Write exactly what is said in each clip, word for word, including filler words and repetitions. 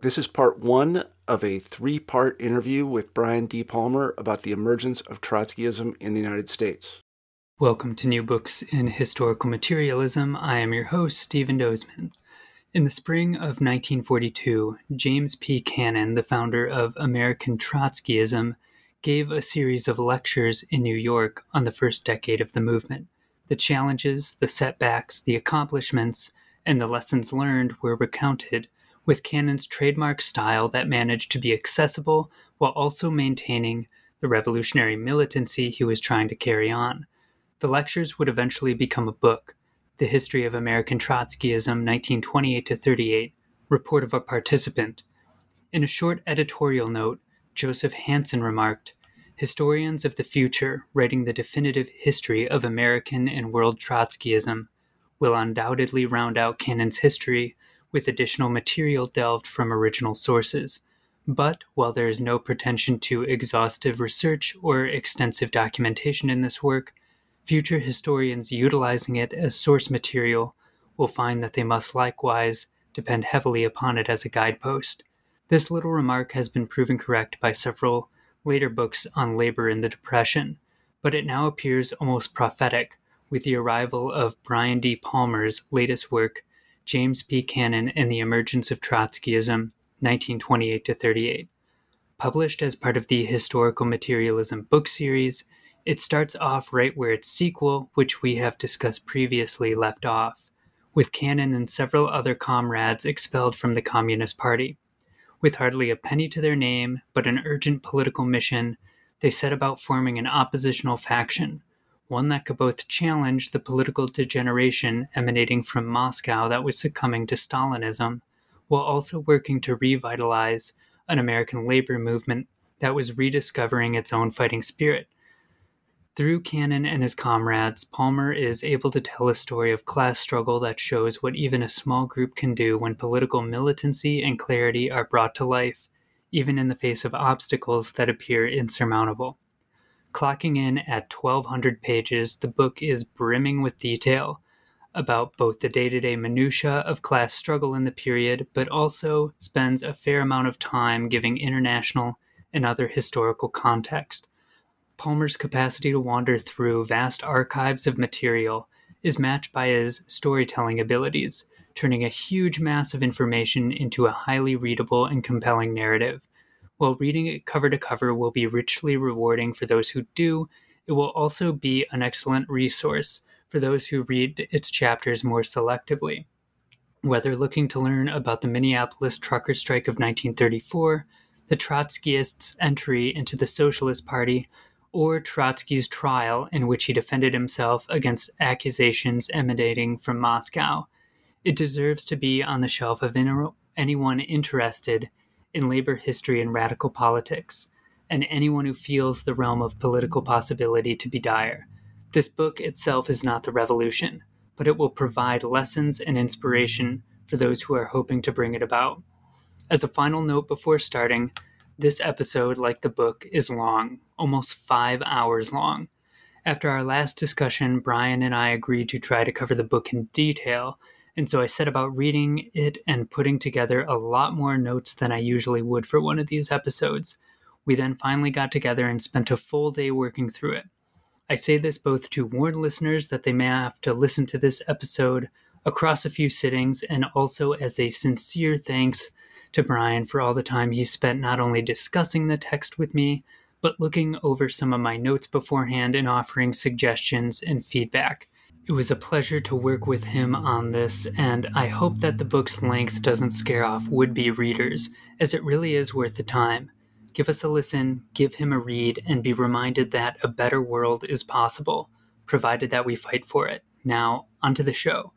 This is part one of a three-part interview with Brian D. Palmer about the emergence of Trotskyism in the United States. Welcome to New Books in Historical Materialism. I am your host, Stephen Dozeman. In the spring of nineteen forty-two, James P. Cannon, the founder of American Trotskyism, gave a series of lectures in New York on the first decade of the movement. The challenges, the setbacks, the accomplishments, and the lessons learned were recounted, with Cannon's trademark style that managed to be accessible while also maintaining the revolutionary militancy he was trying to carry on. The lectures would eventually become a book, The History of American Trotskyism, nineteen twenty-eight to thirty-eight, Report of a Participant. In a short editorial note, Joseph Hansen remarked, "Historians of the future writing the definitive history of American and world Trotskyism will undoubtedly round out Cannon's history with additional material delved from original sources. But while there is no pretension to exhaustive research or extensive documentation in this work, future historians utilizing it as source material will find that they must likewise depend heavily upon it as a guidepost." This little remark has been proven correct by several later books on labor in the Depression, but it now appears almost prophetic with the arrival of Brian D. Palmer's latest work, James P. Cannon and the Emergence of Trotskyism, nineteen twenty-eight to thirty-eight. Published as part of the Historical Materialism book series, it starts off right where its sequel, which we have discussed previously, left off, with Cannon and several other comrades expelled from the Communist Party. With hardly a penny to their name, but an urgent political mission, they set about forming an oppositional faction, one that could both challenge the political degeneration emanating from Moscow that was succumbing to Stalinism, while also working to revitalize an American labor movement that was rediscovering its own fighting spirit. Through Cannon and his comrades, Palmer is able to tell a story of class struggle that shows what even a small group can do when political militancy and clarity are brought to life, even in the face of obstacles that appear insurmountable. Clocking in at twelve hundred pages, the book is brimming with detail about both the day-to-day minutiae of class struggle in the period, but also spends a fair amount of time giving international and other historical context. Palmer's capacity to wander through vast archives of material is matched by his storytelling abilities, turning a huge mass of information into a highly readable and compelling narrative. While reading it cover to cover will be richly rewarding for those who do, it will also be an excellent resource for those who read its chapters more selectively. Whether looking to learn about the Minneapolis trucker strike of nineteen thirty-four, the Trotskyists' entry into the Socialist Party, or Trotsky's trial in which he defended himself against accusations emanating from Moscow, it deserves to be on the shelf of anyone interested in labor history and radical politics, and anyone who feels the realm of political possibility to be dire. This book itself is not the revolution, but it will provide lessons and inspiration for those who are hoping to bring it about. As a final note before starting, this episode, like the book, is long, almost five hours long. After our last discussion, Brian and I agreed to try to cover the book in detail, and so I set about reading it and putting together a lot more notes than I usually would for one of these episodes. We then finally got together and spent a full day working through it. I say this both to warn listeners that they may have to listen to this episode across a few sittings, and also as a sincere thanks to Brian for all the time he spent not only discussing the text with me, but looking over some of my notes beforehand and offering suggestions and feedback. It was a pleasure to work with him on this, and I hope that the book's length doesn't scare off would-be readers, as it really is worth the time. Give us a listen, give him a read, and be reminded that a better world is possible, provided that we fight for it. Now, onto the show.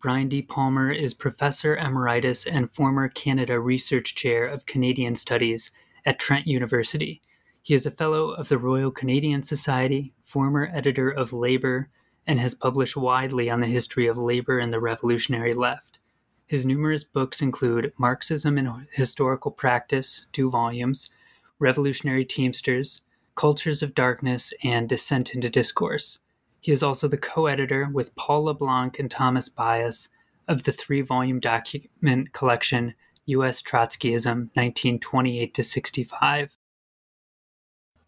Brian D. Palmer is Professor Emeritus and former Canada Research Chair of Canadian Studies at Trent University. He is a Fellow of the Royal Canadian Society, former editor of Labor, and has published widely on the history of labor and the revolutionary left. His numerous books include Marxism and Historical Practice, two volumes, Revolutionary Teamsters, Cultures of Darkness, and Descent into Discourse. He is also the co-editor with Paul LeBlanc and Thomas Bias of the three-volume document collection U S Trotskyism, nineteen twenty-eight to sixty-five.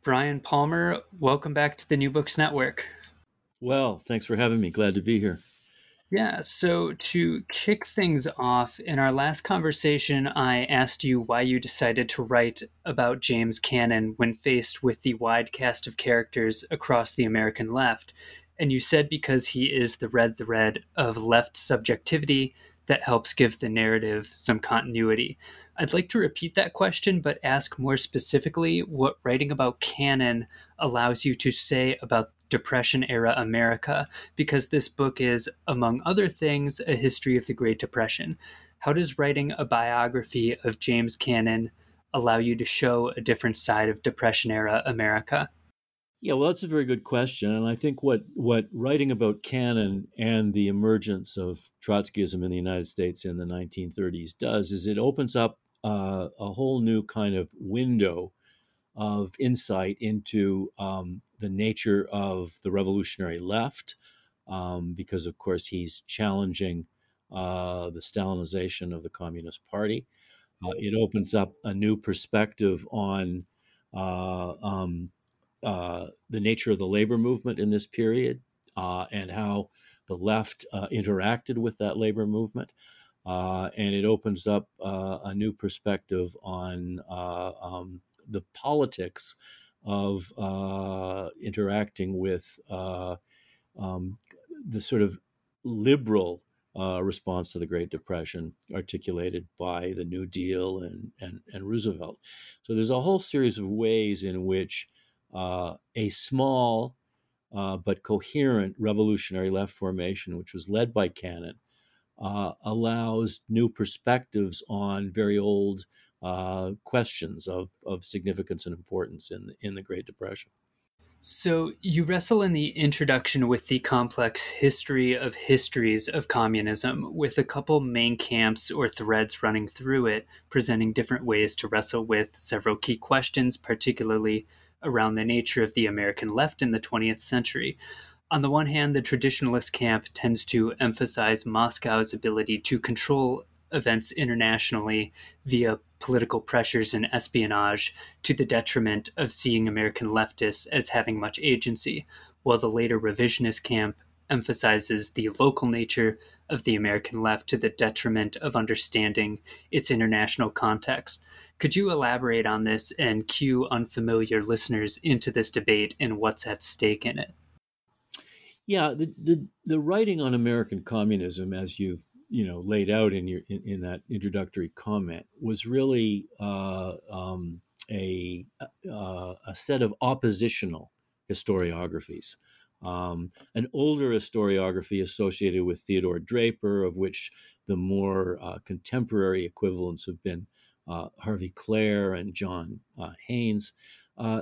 Brian Palmer, welcome back to the New Books Network. Well, thanks for having me. Glad to be here. Yeah, so to kick things off, in our last conversation, I asked you why you decided to write about James Cannon when faced with the wide cast of characters across the American left. And you said because he is the red thread of left subjectivity that helps give the narrative some continuity. I'd like to repeat that question, but ask more specifically what writing about Cannon allows you to say about Depression-era America, because this book is, among other things, a history of the Great Depression. How does writing a biography of James Cannon allow you to show a different side of Depression-era America? Yeah, well, that's a very good question. And I think what, what writing about Cannon and the emergence of Trotskyism in the United States in the nineteen thirties does is it opens up uh, a whole new kind of window of insight into um, the nature of the revolutionary left, um, because, of course, he's challenging uh, the Stalinization of the Communist Party. Uh, it opens up a new perspective on uh, um, Uh, the nature of the labor movement in this period uh, and how the left uh, interacted with that labor movement. Uh, and it opens up uh, a new perspective on uh, um, the politics of uh, interacting with uh, um, the sort of liberal uh, response to the Great Depression articulated by the New Deal and, and, and Roosevelt. So there's a whole series of ways in which Uh, a small uh, but coherent revolutionary left formation, which was led by Cannon, uh, allows new perspectives on very old uh, questions of, of significance and importance in the, in the Great Depression. So you wrestle in the introduction with the complex history of histories of communism, with a couple main camps or threads running through it, presenting different ways to wrestle with several key questions, particularly around the nature of the American left in the twentieth century. On the one hand, the traditionalist camp tends to emphasize Moscow's ability to control events internationally via political pressures and espionage, to the detriment of seeing American leftists as having much agency, while the later revisionist camp emphasizes the local nature of the American left to the detriment of understanding its international context. Could you elaborate on this and cue unfamiliar listeners into this debate and what's at stake in it? Yeah, the the, the writing on American communism, as you've you know laid out in your in, in that introductory comment, was really uh, um, a uh, a set of oppositional historiographies. Um, an older historiography associated with Theodore Draper, of which the more uh, contemporary equivalents have been uh, Harvey Clair and John uh, Haynes, uh,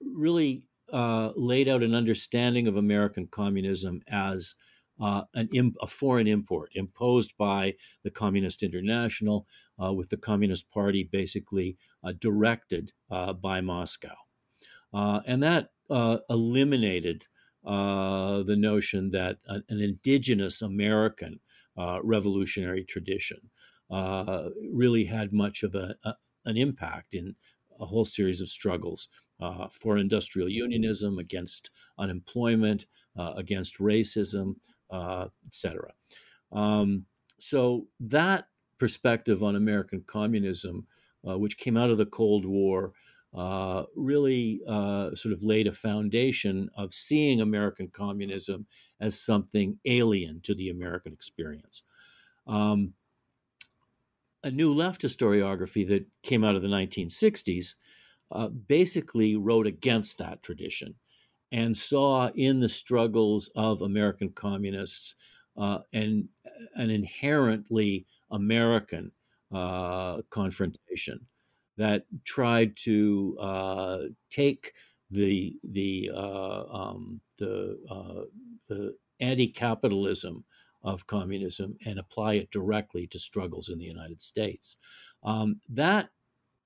really uh, laid out an understanding of American communism as uh, an imp- a foreign import imposed by the Communist International, uh, with the Communist Party basically uh, directed uh, by Moscow. Uh, and that uh, eliminated uh, the notion that an, an indigenous American uh, revolutionary tradition uh, really had much of a, a, an impact in a whole series of struggles uh, for industrial unionism, against unemployment, uh, against racism, uh, et cetera. Um, so that perspective on American communism, uh, which came out of the Cold War, Uh, really uh, sort of laid a foundation of seeing American communism as something alien to the American experience. Um, a new left historiography that came out of the nineteen sixties uh, basically wrote against that tradition and saw in the struggles of American communists uh, an, an inherently American uh, confrontation that tried to uh, take the the uh, um, the, uh, the anti-capitalism of communism and apply it directly to struggles in the United States. Um, that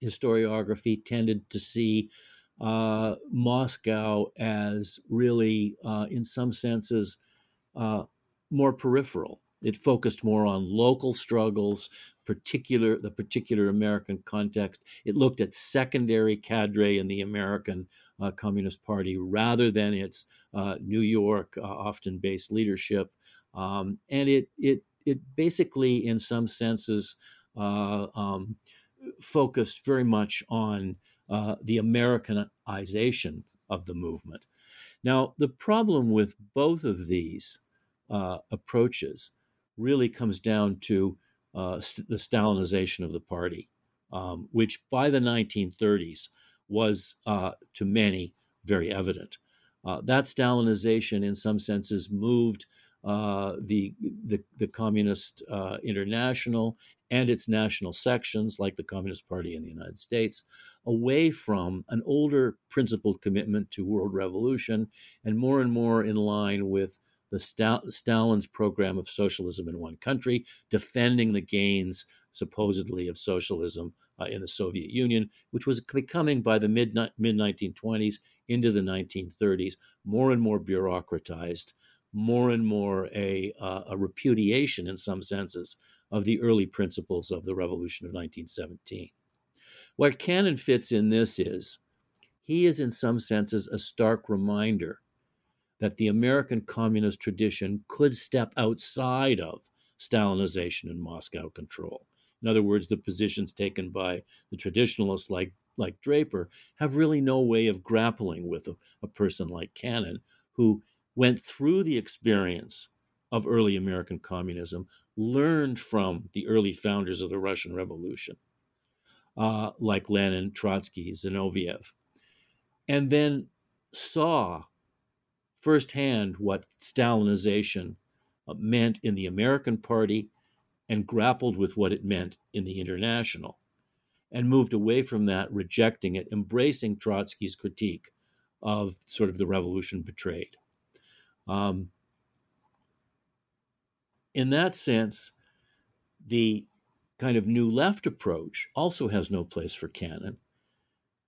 historiography tended to see uh, Moscow as really, uh, in some senses, uh, more peripheral. It focused more on local struggles, particular the particular American context. It looked at secondary cadre in the American uh, Communist Party rather than its uh, New York, uh, often based leadership, um, and it it it basically, in some senses, uh, um, focused very much on uh, the Americanization of the movement. Now, the problem with both of these uh, approaches really comes down to uh, st- the Stalinization of the party, um, which by the nineteen thirties was, uh, to many, very evident. Uh, that Stalinization, in some senses, moved uh, the, the the Communist uh, International and its national sections, like the Communist Party in the United States, away from an older principled commitment to world revolution and more and more in line with the Stal- Stalin's program of socialism in one country, defending the gains, supposedly, of socialism uh, in the Soviet Union, which was becoming, by the mid mid nineteen twenties into the nineteen thirties, more and more bureaucratized, more and more a, uh, a repudiation, in some senses, of the early principles of the revolution of nineteen seventeen. Where Cannon fits in this is, he is in some senses a stark reminder that the American communist tradition could step outside of Stalinization and Moscow control. In other words, the positions taken by the traditionalists like, like Draper have really no way of grappling with a, a person like Cannon, who went through the experience of early American communism, learned from the early founders of the Russian Revolution, uh, like Lenin, Trotsky, Zinoviev, and then saw firsthand what Stalinization meant in the American Party and grappled with what it meant in the International, and moved away from that, rejecting it, embracing Trotsky's critique of sort of the revolution betrayed. Um, in that sense, the kind of New Left approach also has no place for Cannon,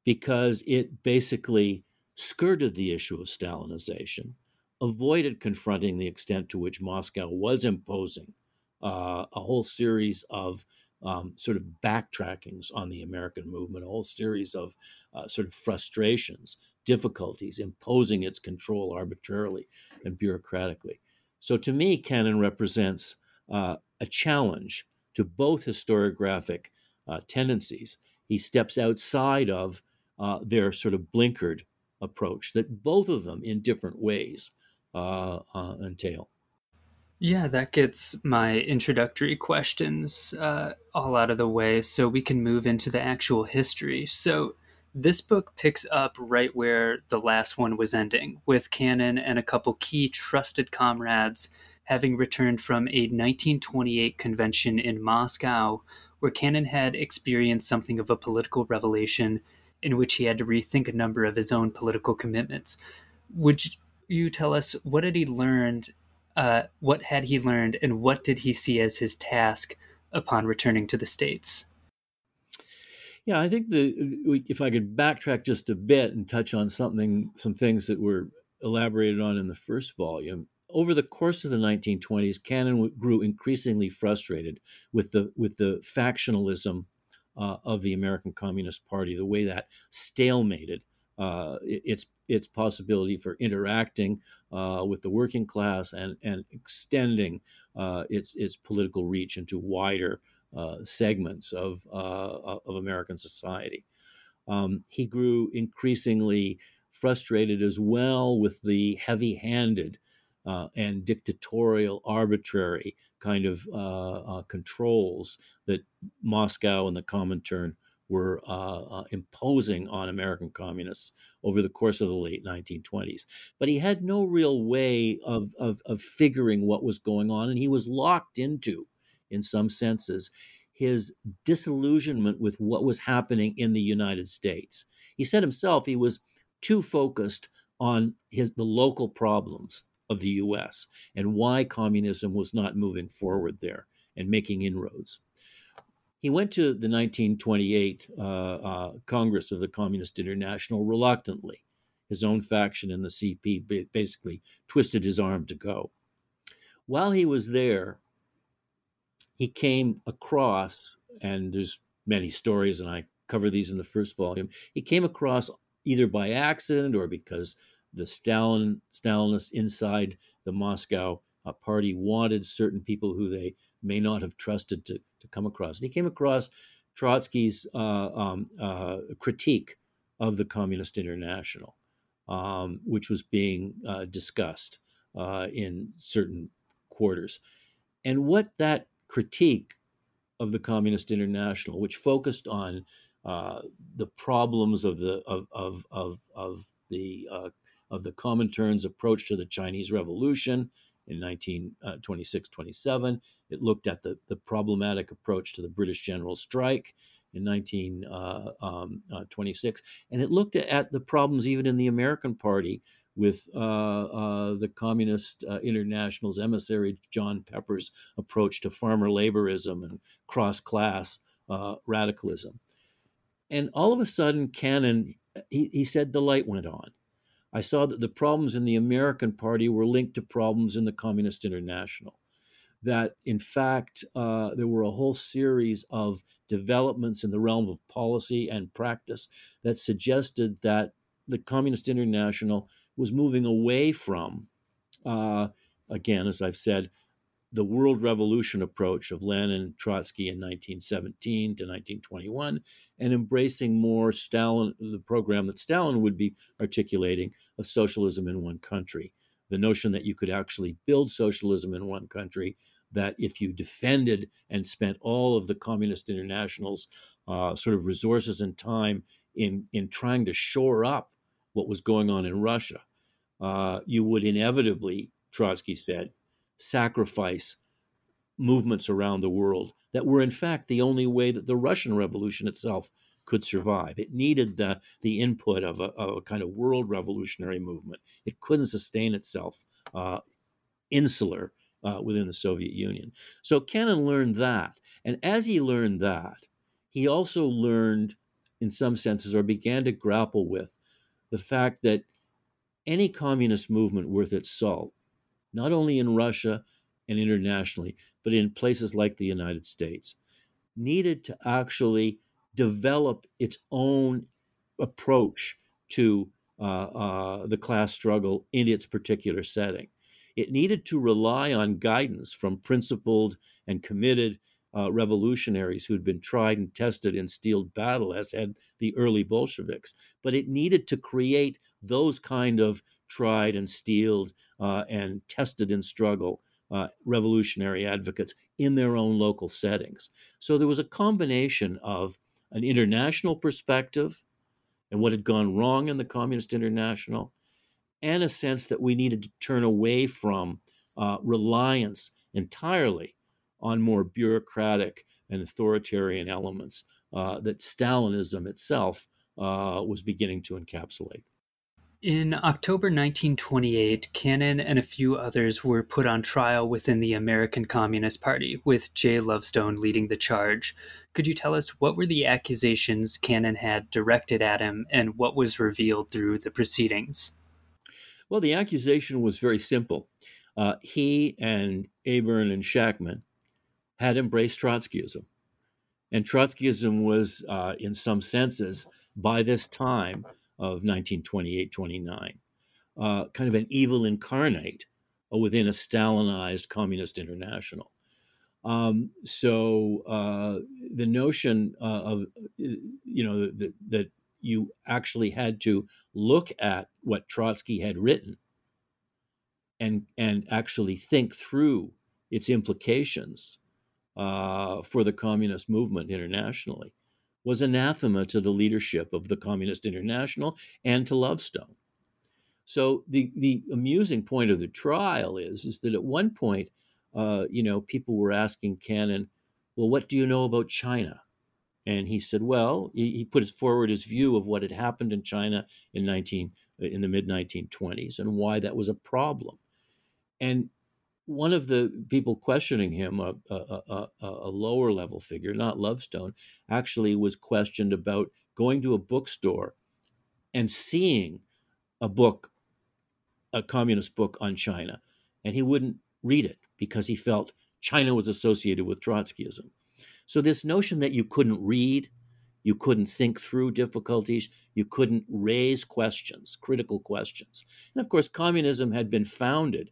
because it basically skirted the issue of Stalinization, avoided confronting the extent to which Moscow was imposing uh, a whole series of um, sort of backtrackings on the American movement, a whole series of uh, sort of frustrations, difficulties, imposing its control arbitrarily and bureaucratically. So to me, Cannon represents uh, a challenge to both historiographic uh, tendencies. He steps outside of uh, their sort of blinkered approach that both of them in different ways uh, uh, entail. Yeah, that gets my introductory questions uh, all out of the way, so we can move into the actual history. So this book picks up right where the last one was ending, with Cannon and a couple key trusted comrades having returned from a nineteen twenty-eight convention in Moscow, where Cannon had experienced something of a political revelation in which he had to rethink a number of his own political commitments. Would you tell us what did he learned Uh, what had he learned, and what did he see as his task upon returning to the States? Yeah, I think the if I could backtrack just a bit and touch on something, some things that were elaborated on in the first volume. Over the course of the nineteen twenties, Cannon grew increasingly frustrated with the with the factionalism uh, of the American Communist Party, the way that stalemated uh, its its possibility for interacting uh, with the working class and and extending uh, its its political reach into wider uh, segments of uh, of American society. Um, he grew increasingly frustrated as well with the heavy-handed Uh, and dictatorial, arbitrary kind of uh, uh, controls that Moscow and the Comintern were uh, uh, imposing on American communists over the course of the late nineteen twenties. But he had no real way of, of, of figuring what was going on, and he was locked into, in some senses, his disillusionment with what was happening in the United States. He said himself he was too focused on his the local problems of the U S and why communism was not moving forward there and making inroads. He went to the nineteen twenty-eight uh, uh, Congress of the Communist International reluctantly. His own faction in the C P ba- basically twisted his arm to go. While he was there, he came across, and there's many stories, and I cover these in the first volume, he came across either by accident or because the Stalin, Stalinists inside the Moscow uh, party wanted certain people who they may not have trusted to, to come across. And he came across Trotsky's uh, um, uh, critique of the Communist International, um, which was being uh, discussed uh, in certain quarters. And what that critique of the Communist International, which focused on uh, the problems of the of of of, of the uh, of the Comintern's approach to the Chinese Revolution in nineteen twenty-six twenty-seven. It looked at the, the problematic approach to the British General Strike in nineteen twenty-six. And it looked at the problems even in the American Party with uh, uh, the Communist uh, International's emissary John Pepper's approach to farmer laborism and cross-class uh, radicalism. And all of a sudden, Cannon, he, he said the light went on. I saw that the problems in the American Party were linked to problems in the Communist International, that in fact, uh, there were a whole series of developments in the realm of policy and practice that suggested that the Communist International was moving away from, uh, again, as I've said, the world revolution approach of Lenin and Trotsky in nineteen seventeen to nineteen twenty-one, and embracing more Stalin, the program that Stalin would be articulating of socialism in one country. The notion that you could actually build socialism in one country, that if you defended and spent all of the Communist International's uh, sort of resources and time in, in trying to shore up what was going on in Russia, uh, you would inevitably, Trotsky said, sacrifice movements around the world that were in fact the only way that the Russian Revolution itself could survive. It needed the, the input of a, of a kind of world revolutionary movement. It couldn't sustain itself uh, insular uh, within the Soviet Union. So Cannon learned that. And as he learned that, he also learned in some senses or began to grapple with the fact that any communist movement worth its salt, not only in Russia and internationally, but in places like the United States, needed to actually develop its own approach to uh, uh, the class struggle in its particular setting. It needed to rely on guidance from principled and committed uh, revolutionaries who'd been tried and tested in steel battle, as had the early Bolsheviks. But it needed to create those kind of tried and steeled uh, and tested in struggle uh, revolutionary advocates in their own local settings. So there was a combination of an international perspective and what had gone wrong in the Communist International, and a sense that we needed to turn away from uh, reliance entirely on more bureaucratic and authoritarian elements uh, that Stalinism itself uh, was beginning to encapsulate. In October nineteen twenty-eight, Cannon and a few others were put on trial within the American Communist Party, with Jay Lovestone leading the charge. Could you tell us what were the accusations Cannon had directed at him and what was revealed through the proceedings? Well, the accusation was very simple. Uh, he and Abern and Shachtman had embraced Trotskyism. And Trotskyism was, uh, in some senses, by this time of nineteen twenty-eight twenty-nine, uh, kind of an evil incarnate within a Stalinized Communist International. Um, so uh, the notion uh, of, you know, that, that you actually had to look at what Trotsky had written and and actually think through its implications Uh, for the communist movement internationally was anathema to the leadership of the Communist International and to Lovestone. So the the amusing point of the trial is, is that at one point, uh, you know, people were asking Cannon, well, what do you know about China? And he said, well, he, he put forward his view of what had happened in China in nineteen in the mid nineteen twenties and why that was a problem. And one of the people questioning him, a, a, a, a lower level figure, not Lovestone, actually was questioned about going to a bookstore and seeing a book, a communist book on China. And he wouldn't read it because he felt China was associated with Trotskyism. So this notion that you couldn't read, you couldn't think through difficulties, you couldn't raise questions, critical questions. And of course, communism had been founded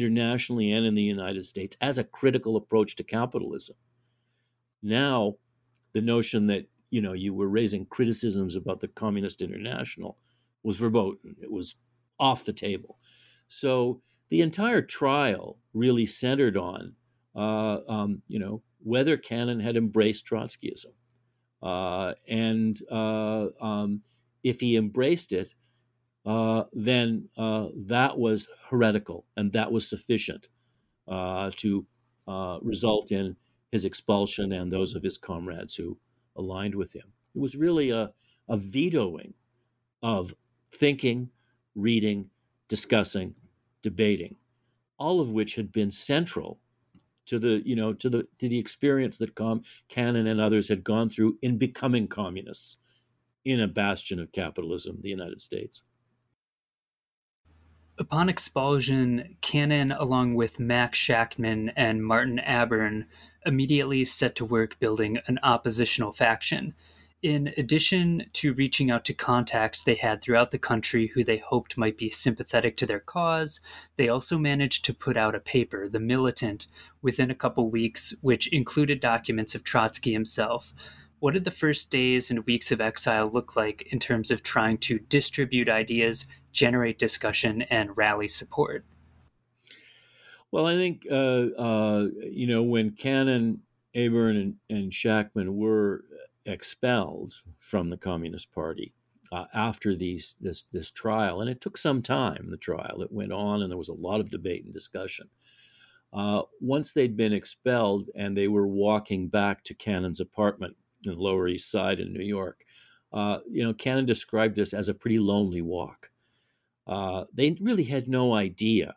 internationally and in the United States as a critical approach to capitalism. Now, the notion that, you know, you were raising criticisms about the Communist International was verboten. It was off the table. So the entire trial really centered on, uh, um, you know, whether Cannon had embraced Trotskyism. Uh, and uh, um, if he embraced it, Uh, then uh, that was heretical, and that was sufficient uh, to uh, result in his expulsion and those of his comrades who aligned with him. It was really a, a vetoing of thinking, reading, discussing, debating, all of which had been central to the, you know, to the to the experience that Com- Cannon and others had gone through in becoming communists in a bastion of capitalism, the United States. Upon expulsion, Cannon, along with Max Shachtman and Martin Abern, immediately set to work building an oppositional faction. In addition to reaching out to contacts they had throughout the country who they hoped might be sympathetic to their cause, they also managed to put out a paper, The Militant, within a couple weeks, which included documents of Trotsky himself. What did the first days and weeks of exile look like in terms of trying to distribute ideas, generate discussion, and rally support? Well, I think, uh, uh, you know, when Cannon, Abern, and, and Shachtman were expelled from the Communist Party uh, after these this this trial, and it took some time, the trial, it went on and there was a lot of debate and discussion. Uh, once they'd been expelled and they were walking back to Cannon's apartment in the Lower East Side in New York, uh, you know, Cannon described this as a pretty lonely walk. Uh, they really had no idea,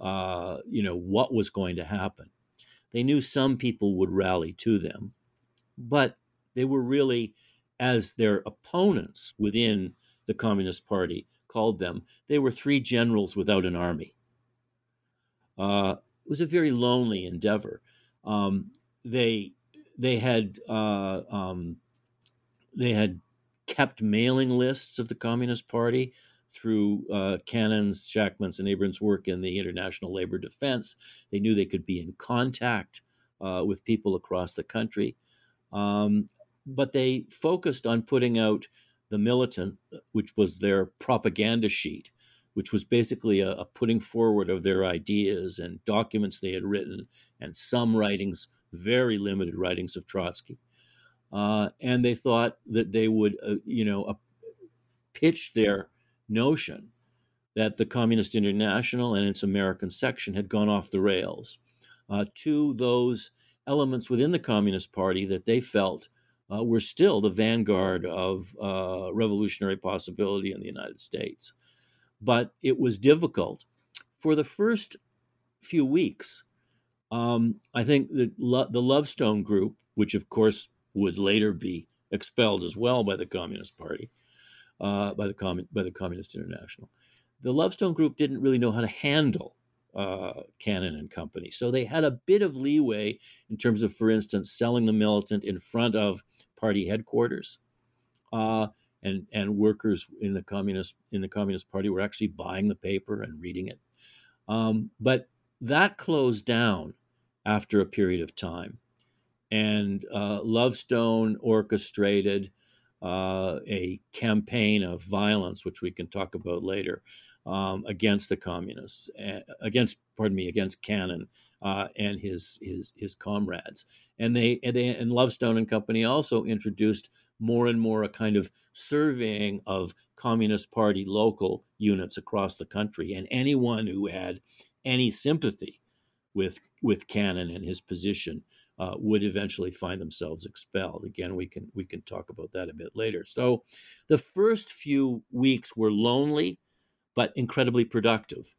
uh, you know, what was going to happen. They knew some people would rally to them, but they were really, as their opponents within the Communist Party called them, they were three generals without an army. Uh, it was a very lonely endeavor. Um, they... They had uh, um, they had kept mailing lists of the Communist Party through uh, Cannon's, Shachtman's, and Abern's work in the International Labor Defense. They knew they could be in contact uh, with people across the country. Um, but they focused on putting out The Militant, which was their propaganda sheet, which was basically a, a putting forward of their ideas and documents they had written and some writings, very limited writings of Trotsky. Uh, and they thought that they would, uh, you know, uh, pitch their notion that the Communist International and its American section had gone off the rails uh, to those elements within the Communist Party that they felt uh, were still the vanguard of uh, revolutionary possibility in the United States. but it was difficult. For the first few weeks, um, I think the, Lo- the Lovestone group, which of course would later be expelled as well by the Communist Party, uh, by the Com- by the Communist International, the Lovestone group didn't really know how to handle uh, Cannon and company. So they had a bit of leeway in terms of, for instance, selling the Militant in front of party headquarters. Uh, and and workers in the communist in the Communist Party were actually buying the paper and reading it. Um, but that closed down after a period of time. And uh, Lovestone orchestrated uh, a campaign of violence, which we can talk about later, um, against the communists, against, pardon me, against Cannon uh, and his his his comrades. And they and, they, and Lovestone and company also introduced more and more a kind of surveying of Communist Party local units across the country, and anyone who had any sympathy with with Cannon and his position uh, would eventually find themselves expelled. Again, we can we can talk about that a bit later. So, the first few weeks were lonely, but incredibly productive.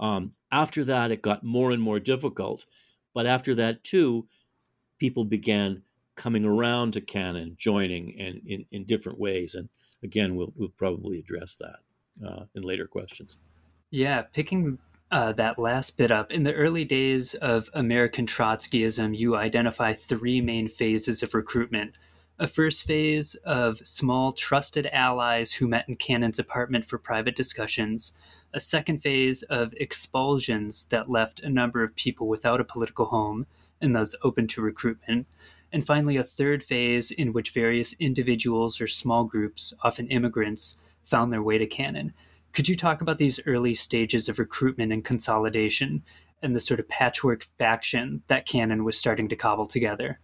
Um, after that, it got more and more difficult, but after that too, people began coming around to Cannon, joining and in, in different ways. And again, we'll we'll probably address that uh, in later questions. Yeah, picking uh, that last bit up, in the early days of American Trotskyism, you identify three main phases of recruitment. A first phase of small, trusted allies who met in Cannon's apartment for private discussions. A second phase of expulsions that left a number of people without a political home and thus open to recruitment. And finally, a third phase in which various individuals or small groups, often immigrants, found their way to Cannon. Could you talk about these early stages of recruitment and consolidation and the sort of patchwork faction that Cannon was starting to cobble together?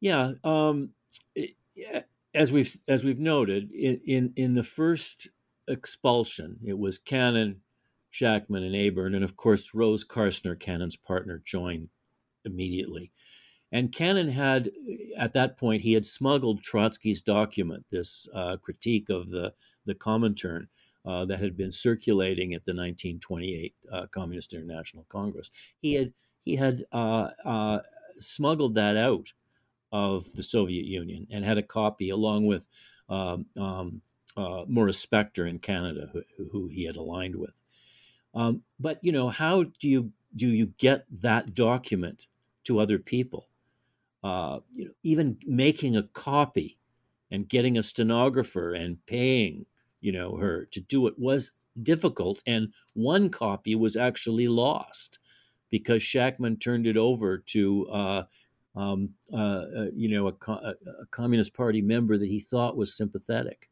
Yeah, um, as we've as we've noted, in, in, in the first expulsion, it was Cannon, Shachtman, and Abern, and of course, Rose Karsner, Cannon's partner, joined immediately. And Cannon had, at that point, he had smuggled Trotsky's document, this uh, critique of the, the Comintern uh, that had been circulating at the nineteen twenty-eight uh, Communist International Congress. He had he had uh, uh, smuggled that out of the Soviet Union and had a copy along with um, um, uh, Morris Spector in Canada, who, who he had aligned with. Um, but you know, how do you do you get that document to other people? Uh, you know, even making a copy and getting a stenographer and paying, you know, her to do it was difficult. And one copy was actually lost because Shachtman turned it over to, uh, um, uh, uh, you know, a, a, a Communist Party member that he thought was sympathetic.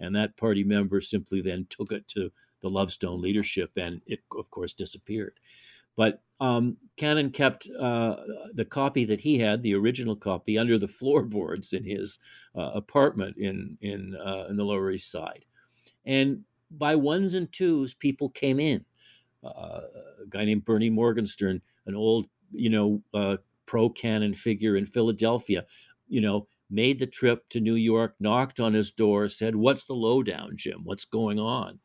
And that party member simply then took it to the Lovestone leadership and it, of course, disappeared. But um, Cannon kept uh, the copy that he had, the original copy, under the floorboards in his uh, apartment in in, uh, in the Lower East Side. And by ones and twos, people came in. Uh, a guy named Bernie Morgenstern, an old, you know, uh, pro-Cannon figure in Philadelphia, you know, made the trip to New York, knocked on his door, said, "What's the lowdown, Jim? What's going on?"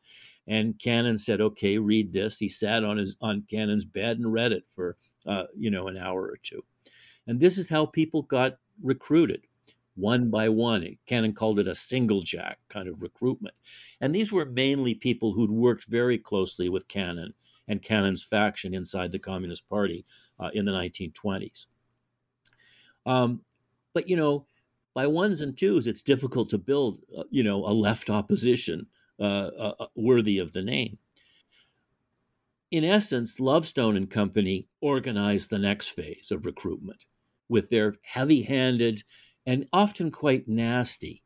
And Cannon said, "Okay, read this." He sat on his on Cannon's bed and read it for, uh, you know, an hour or two. And this is how people got recruited, one by one. Cannon called it a single jack kind of recruitment. And these were mainly people who'd worked very closely with Cannon and Cannon's faction inside the Communist Party uh, in the nineteen twenties. Um, but, you know, by ones and twos, it's difficult to build, uh, you know, a left opposition Uh, uh, worthy of the name. In essence, Lovestone and company organized the next phase of recruitment with their heavy-handed and often quite nasty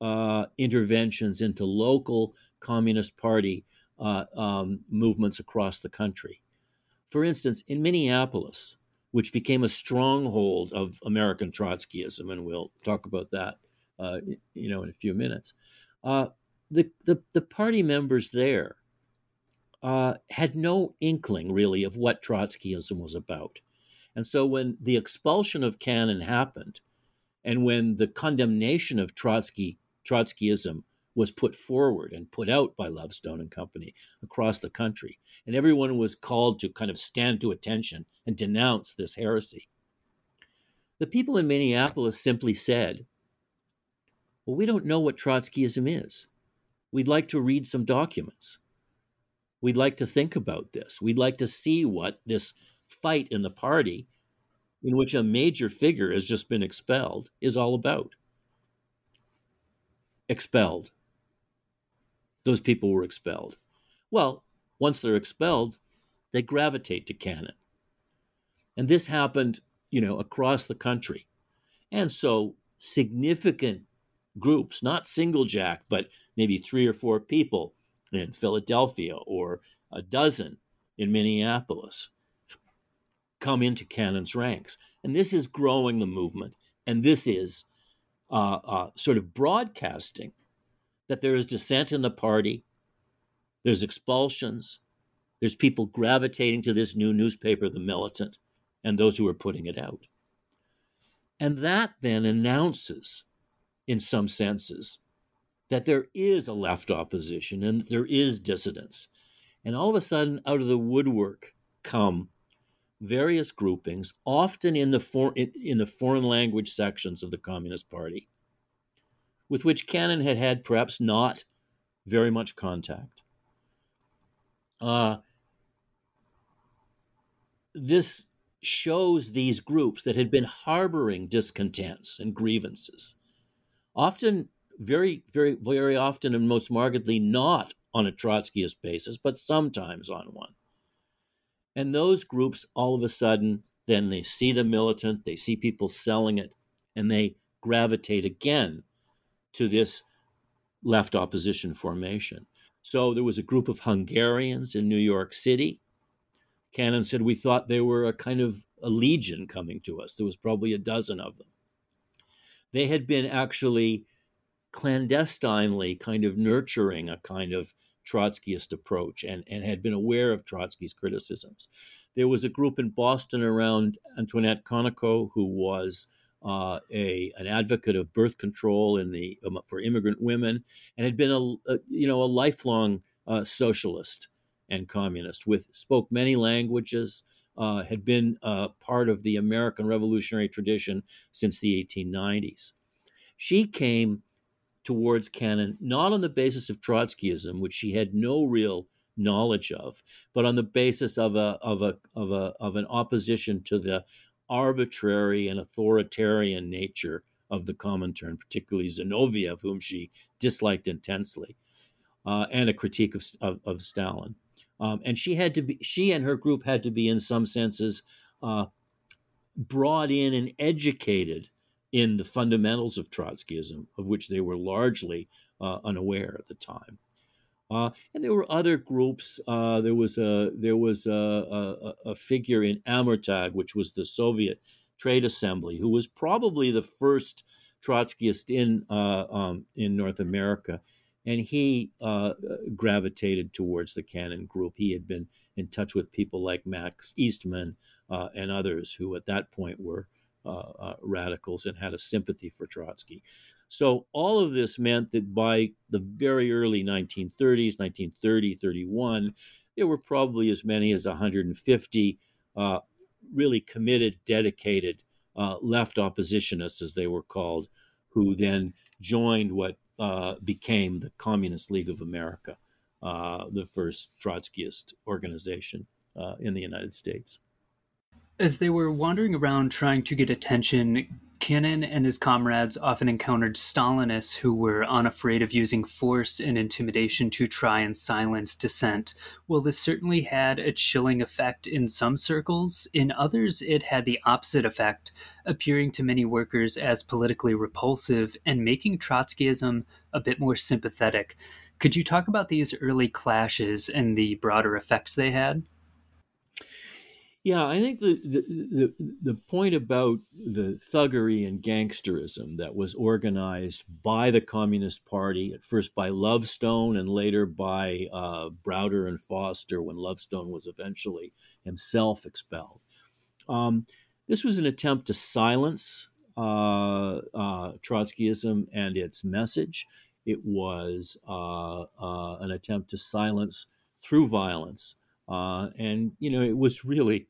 uh, interventions into local Communist Party uh, um, movements across the country. For instance, in Minneapolis, which became a stronghold of American Trotskyism, and we'll talk about that, uh, you know, in a few minutes. Uh, The, the the party members there uh, had no inkling, really, of what Trotskyism was about. And so when the expulsion of Cannon happened, and when the condemnation of Trotsky Trotskyism was put forward and put out by Lovestone and company across the country. And everyone was called to kind of stand to attention and denounce this heresy. The people in Minneapolis simply said, well, we don't know what Trotskyism is. We'd like to read some documents. We'd like to think about this. We'd like to see what this fight in the party, in which a major figure has just been expelled, is all about. Expelled. Those people were expelled. Well, once they're expelled, they gravitate to Cannon. And this happened, you know, across the country. And so significant groups, not single jack, but maybe three or four people in Philadelphia or a dozen in Minneapolis, come into Cannon's ranks. And this is growing the movement. And this is uh, uh, sort of broadcasting that there is dissent in the party. There's expulsions. There's people gravitating to this new newspaper, The Militant, and those who are putting it out. And that then announces, in some senses, that there is a left opposition and there is dissidence. And all of a sudden, out of the woodwork come various groupings, often in the for, in, in the foreign language sections of the Communist Party, with which Cannon had had perhaps not very much contact. Uh, this shows these groups that had been harboring discontents and grievances, often, very, very, very often, and most markedly not on a Trotskyist basis, but sometimes on one. And those groups, all of a sudden, then they see The Militant, they see people selling it, and they gravitate again to this left opposition formation. So there was a group of Hungarians in New York City. Cannon said, we thought they were a kind of a legion coming to us. There was probably a dozen of them. They had been actually clandestinely kind of nurturing a kind of Trotskyist approach and, and had been aware of Trotsky's criticisms. There was a group in Boston around Antoinette Conoco, who was uh, a an advocate of birth control in the um, for immigrant women, and had been a, a you know a lifelong uh, socialist and communist. With spoke many languages, uh, had been uh, part of the American revolutionary tradition since the eighteen nineties. She came towards Cannon, not on the basis of Trotskyism, which she had no real knowledge of, but on the basis of a of a of a of an opposition to the arbitrary and authoritarian nature of the Comintern, particularly Zinoviev, whom she disliked intensely, uh, and a critique of of, of Stalin. Um, and she had to be, she and her group had to be, in some senses, uh, brought in and educated in the fundamentals of Trotskyism, of which they were largely uh, unaware at the time. Uh, and there were other groups. Uh, there was a there was a, a, a figure in Amortag, which was the Soviet Trade Assembly, who was probably the first Trotskyist in uh, um, in North America, and he uh, gravitated towards the Cannon group. He had been in touch with people like Max Eastman uh, and others who, at that point, were Uh, uh, radicals and had a sympathy for Trotsky. So all of this meant that by the very early nineteen thirties, nineteen thirty, thirty-one, there were probably as many as one hundred fifty uh, really committed, dedicated uh, left oppositionists, as they were called, who then joined what uh, became the Communist League of America, uh, the first Trotskyist organization uh, in the United States. As they were wandering around trying to get attention, Cannon and his comrades often encountered Stalinists who were unafraid of using force and intimidation to try and silence dissent. While this certainly had a chilling effect in some circles, in others it had the opposite effect, appearing to many workers as politically repulsive and making Trotskyism a bit more sympathetic. Could you talk about these early clashes and the broader effects they had? Yeah, I think the, the the the point about the thuggery and gangsterism that was organized by the Communist Party, at first by Lovestone and later by uh, Browder and Foster when Lovestone was eventually himself expelled. Um, this was an attempt to silence uh, uh, Trotskyism and its message. It was uh, uh, an attempt to silence through violence. Uh, and, you know, it was really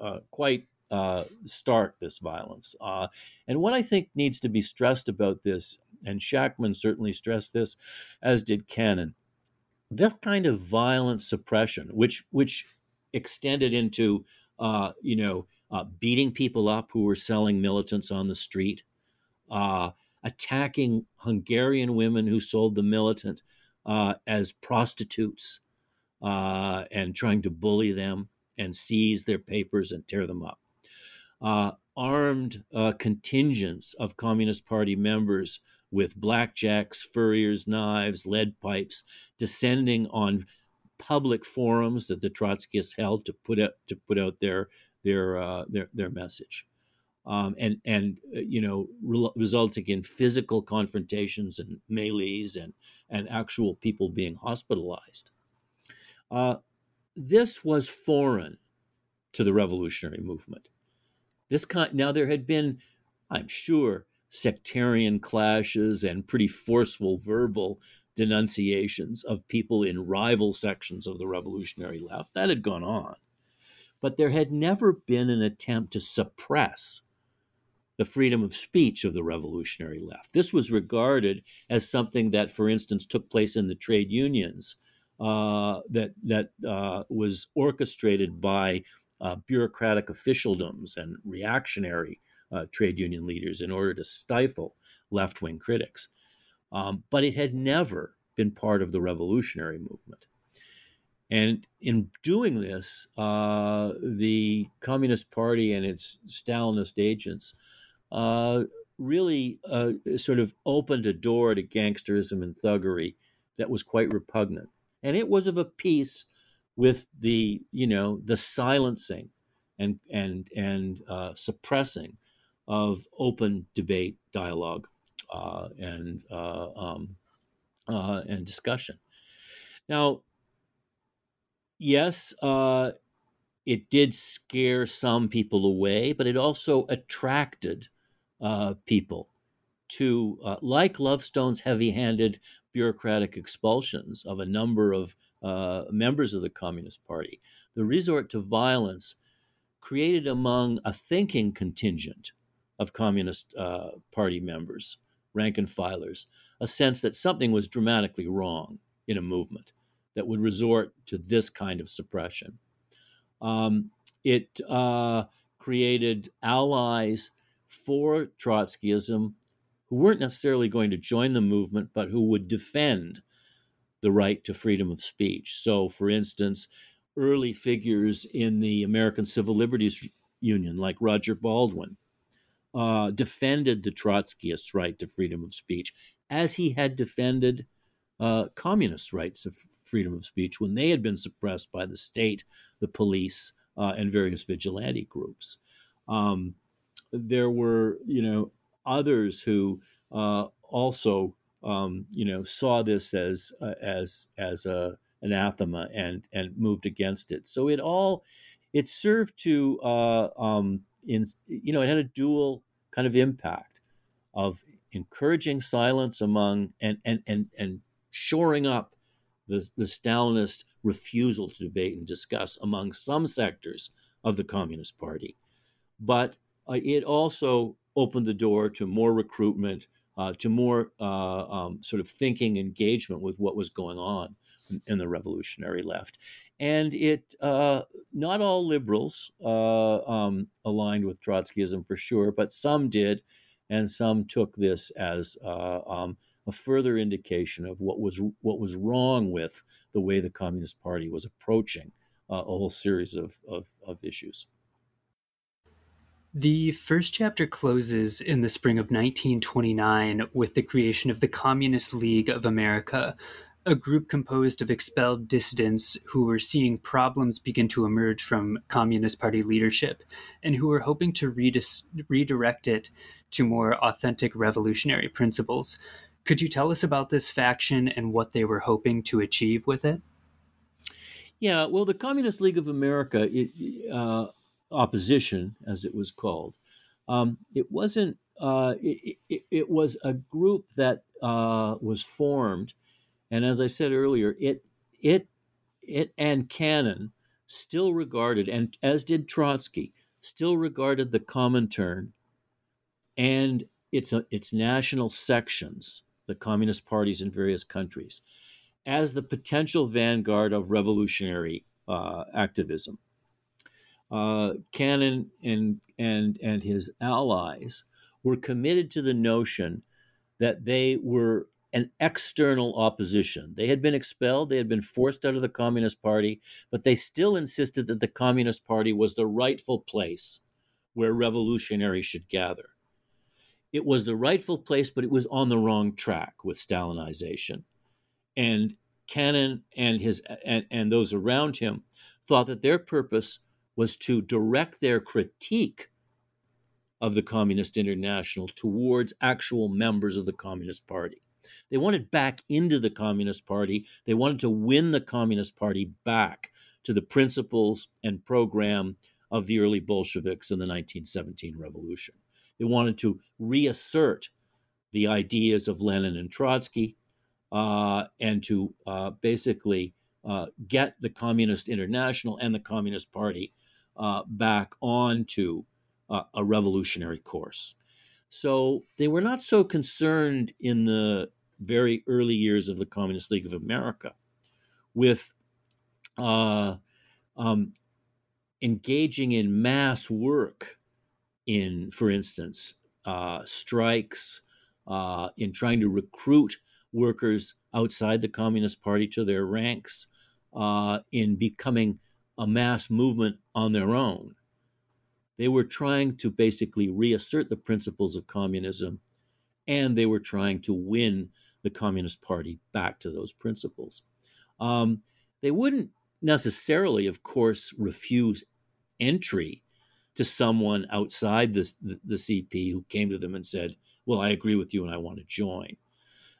uh, quite uh, stark, this violence. Uh, and what I think needs to be stressed about this, and Shachtman certainly stressed this, as did Cannon, that kind of violent suppression, which which extended into, uh, you know, uh, beating people up who were selling militants on the street, uh, attacking Hungarian women who sold the militant uh, as prostitutes, Uh, and trying to bully them and seize their papers and tear them up. Uh, armed uh, contingents of Communist Party members with blackjacks, furriers, knives, lead pipes, descending on public forums that the Trotskyists held to put out to put out their their uh, their, their message, um, and and uh, you know re- resulting in physical confrontations and melees and and actual people being hospitalized. Uh, this was foreign to the revolutionary movement. This kind, now there had been, I'm sure, sectarian clashes and pretty forceful verbal denunciations of people in rival sections of the revolutionary left. That had gone on. But there had never been an attempt to suppress the freedom of speech of the revolutionary left. This was regarded as something that, for instance, took place in the trade unions, Uh, that that uh, was orchestrated by uh, bureaucratic officialdoms and reactionary uh, trade union leaders in order to stifle left-wing critics. Um, but it had never been part of the revolutionary movement. And in doing this, uh, the Communist Party and its Stalinist agents uh, really uh, sort of opened a door to gangsterism and thuggery that was quite repugnant. And it was of a piece with the, you know, the silencing and and and uh, suppressing of open debate, dialogue, uh, and uh, um, uh, and discussion. Now, yes, uh, it did scare some people away, but it also attracted uh, people to, uh, like Lovestone's heavy-handed bureaucratic expulsions of a number of uh, members of the Communist Party, the resort to violence created among a thinking contingent of Communist uh, Party members, rank and filers, a sense that something was dramatically wrong in a movement that would resort to this kind of suppression. Um, it uh, created allies for Trotskyism who weren't necessarily going to join the movement, but who would defend the right to freedom of speech. So, for instance, early figures in the American Civil Liberties Union, like Roger Baldwin, uh, defended the Trotskyists' right to freedom of speech, as he had defended uh, communist rights of freedom of speech when they had been suppressed by the state, the police, uh, and various vigilante groups. Um, there were, you know, others who uh, also, um, you know, saw this as uh, as as a anathema and and moved against it. So it all it served to, uh, um, in you know, it had a dual kind of impact of encouraging silence among and and and and shoring up the the Stalinist refusal to debate and discuss among some sectors of the Communist Party, but uh, it also opened the door to more recruitment, uh, to more uh, um, sort of thinking engagement with what was going on in, in the revolutionary left. And it, uh, not all liberals uh, um, aligned with Trotskyism for sure, but some did, and some took this as uh, um, a further indication of what was what was wrong with the way the Communist Party was approaching uh, a whole series of, of, of issues. The first chapter closes in the spring of nineteen twenty-nine with the creation of the Communist League of America, a group composed of expelled dissidents who were seeing problems begin to emerge from Communist Party leadership and who were hoping to redis- redirect it to more authentic revolutionary principles. Could you tell us about this faction and what they were hoping to achieve with it? Yeah, well, the Communist League of America, it, uh, opposition, as it was called, Um, it wasn't. Uh, it, it, it was a group that uh, was formed, and as I said earlier, it it it and Cannon still regarded, and as did Trotsky, still regarded the Comintern and its a, its national sections, the communist parties in various countries, as the potential vanguard of revolutionary uh, activism. Uh, Cannon and and and his allies were committed to the notion that they were an external opposition. They had been expelled, they had been forced out of the Communist Party, but they still insisted that the Communist Party was the rightful place where revolutionaries should gather. It was the rightful place, but it was on the wrong track with Stalinization. And Cannon and his and, and those around him thought that their purpose was to direct their critique of the Communist International towards actual members of the Communist Party. They wanted back into the Communist Party. They wanted to win the Communist Party back to the principles and program of the early Bolsheviks in the nineteen seventeen revolution. They wanted to reassert the ideas of Lenin and Trotsky uh, and to uh, basically uh, get the Communist International and the Communist Party uh, back onto uh, a revolutionary course. So they were not so concerned in the very early years of the Communist League of America with uh, um, engaging in mass work in, for instance, uh, strikes, uh, in trying to recruit workers outside the Communist Party to their ranks, uh, in becoming a mass movement on their own. They were trying to basically reassert the principles of communism, and they were trying to win the Communist Party back to those principles. Um, they wouldn't necessarily, of course, refuse entry to someone outside the, the, the C P who came to them and said, well, I agree with you and I want to join.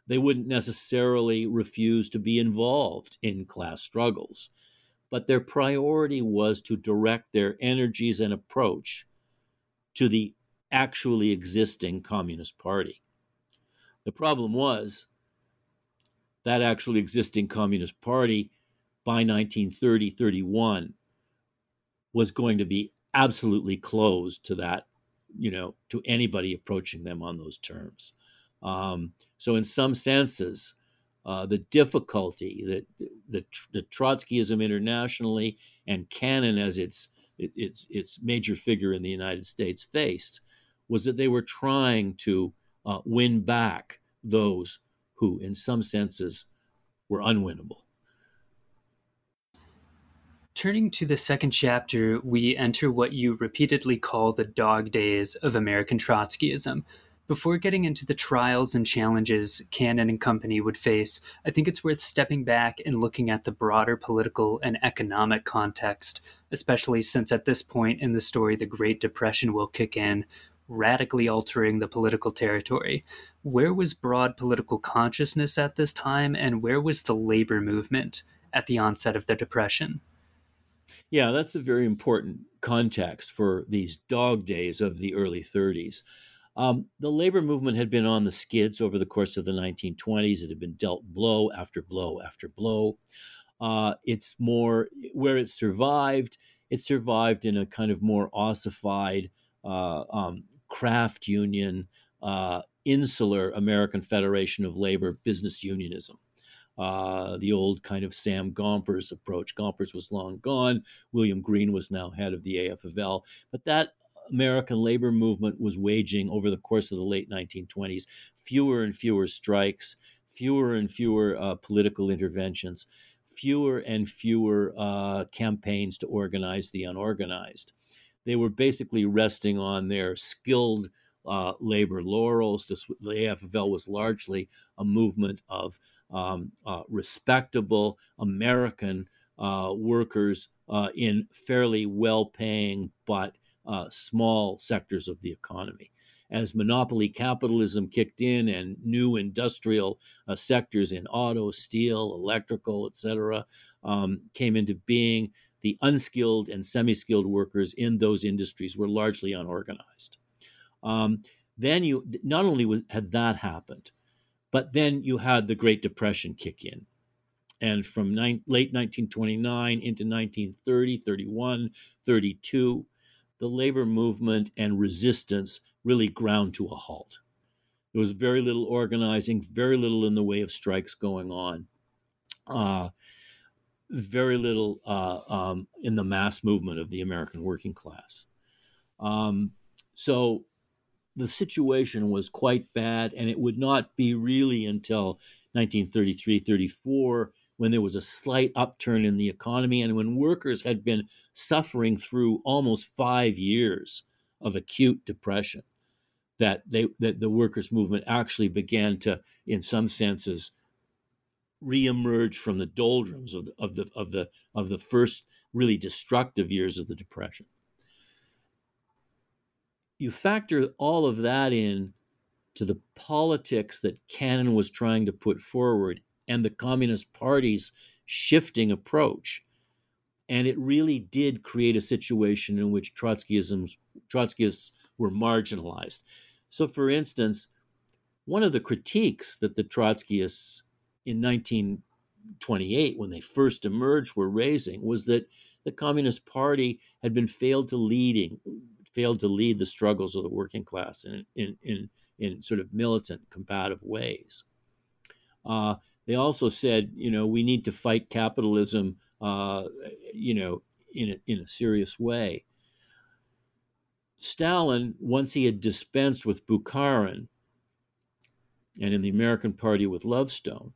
They wouldn't necessarily refuse to be involved in class struggles. But their priority was to direct their energies and approach to the actually existing Communist Party. The problem was that actually existing Communist Party by nineteen thirty thirty-one was going to be absolutely closed to that, you know, to anybody approaching them on those terms. Um, so in some senses, Uh, the difficulty that the, the Trotskyism internationally and Cannon as its, its its major figure in the United States faced was that they were trying to uh, win back those who, in some senses, were unwinnable. Turning to the second chapter, we enter what you repeatedly call the dog days of American Trotskyism. Before getting into the trials and challenges Cannon and company would face, I think it's worth stepping back and looking at the broader political and economic context, especially since at this point in the story, the Great Depression will kick in, radically altering the political territory. Where was broad political consciousness at this time, and where was the labor movement at the onset of the Depression? Yeah, that's a very important context for these dog days of the early thirties. Um, the labor movement had been on the skids over the course of the nineteen twenties. It had been dealt blow after blow after blow. Uh, it's more where it survived. It survived in a kind of more ossified uh, um, craft union, uh, insular American Federation of Labor business unionism. Uh, the old kind of Sam Gompers approach. Gompers was long gone. William Green was now head of the A F L. But that American labor movement was waging over the course of the late nineteen twenties, fewer and fewer strikes, fewer and fewer uh, political interventions, fewer and fewer uh, campaigns to organize the unorganized. They were basically resting on their skilled uh, labor laurels. This, the A F L was largely a movement of um, uh, respectable American uh, workers uh, in fairly well-paying but Uh, small sectors of the economy. As monopoly capitalism kicked in and new industrial uh, sectors in auto, steel, electrical, et cetera, um, came into being, the unskilled and semi-skilled workers in those industries were largely unorganized. Um, then you not only was, had that happened, but then you had the Great Depression kick in. And from nine, late nineteen twenty-nine into nineteen thirty, thirty-one, thirty-two, the labor movement and resistance really ground to a halt. There was very little organizing, very little in the way of strikes going on, uh, very little uh, um, in the mass movement of the American working class. Um, so the situation was quite bad, and it would not be really until nineteen thirty-three, thirty-four, when there was a slight upturn in the economy and when workers had been suffering through almost five years of acute depression, that they that the workers' movement actually began to, in some senses, reemerge from the doldrums of the, of the of the of the first really destructive years of the Depression. You factor all of that in to the politics that Cannon was trying to put forward and the Communist Party's shifting approach, and it really did create a situation in which Trotskyism's Trotskyists were marginalized. So, for instance, one of the critiques that the Trotskyists in nineteen twenty-eight, when they first emerged, were raising was that the Communist Party had been failed to leading, failed to lead the struggles of the working class in in in, in sort of militant, combative ways. Uh, they also said, you know, we need to fight capitalism, uh, you know, in a, in a serious way. Stalin, once he had dispensed with Bukharin, and in the American Party with Lovestone,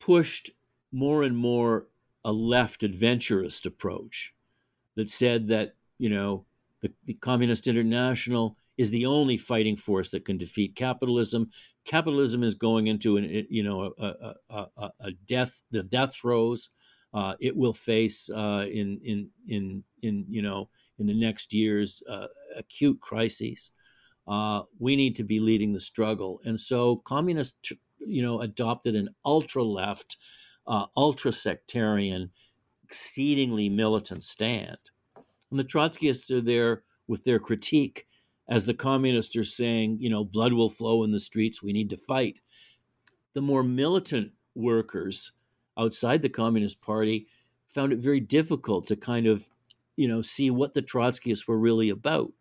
pushed more and more a left adventurist approach that said that, you know, the, the Communist International is the only fighting force that can defeat capitalism. Capitalism is going into an, you know, a, a, a, a death, the death throes uh, it will face uh, in in in in you know. in the next year's uh, acute crises. Uh, we need to be leading the struggle. And so communists, you know, adopted an ultra-left, uh, ultra-sectarian, exceedingly militant stand. And the Trotskyists are there with their critique as the communists are saying, you know, blood will flow in the streets, we need to fight. The more militant workers outside the Communist Party found it very difficult to kind of you know, see what the Trotskyists were really about.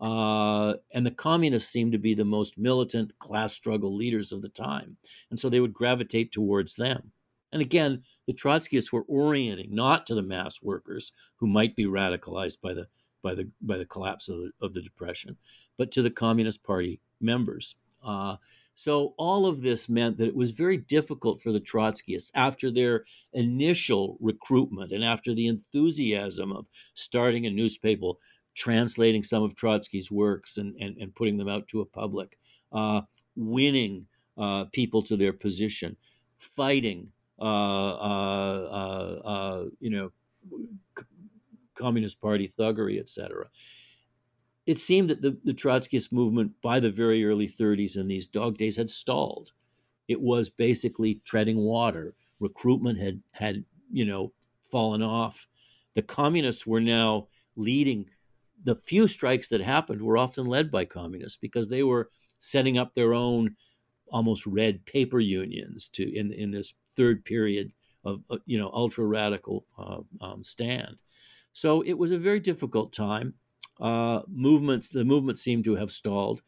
Uh, and the communists seemed to be the most militant class struggle leaders of the time. And so they would gravitate towards them. And again, the Trotskyists were orienting not to the mass workers who might be radicalized by the by the, by the collapse of the, of the Depression, but to the Communist Party members. Uh, so all of this meant that it was very difficult for the Trotskyists after their initial recruitment and after the enthusiasm of starting a newspaper, translating some of Trotsky's works and, and, and putting them out to a public, uh, winning uh, people to their position, fighting, uh, uh, uh, uh, you know, c- Communist Party thuggery, et cetera. It seemed that the, the Trotskyist movement by the very early thirties in these dog days had stalled. It was basically treading water. Recruitment had, had you know, fallen off. The communists were now leading. The few strikes that happened were often led by communists because they were setting up their own almost red paper unions to in, in this third period of, you know, ultra-radical uh, um, stand. So it was a very difficult time. Uh, movements, the movement seemed to have stalled.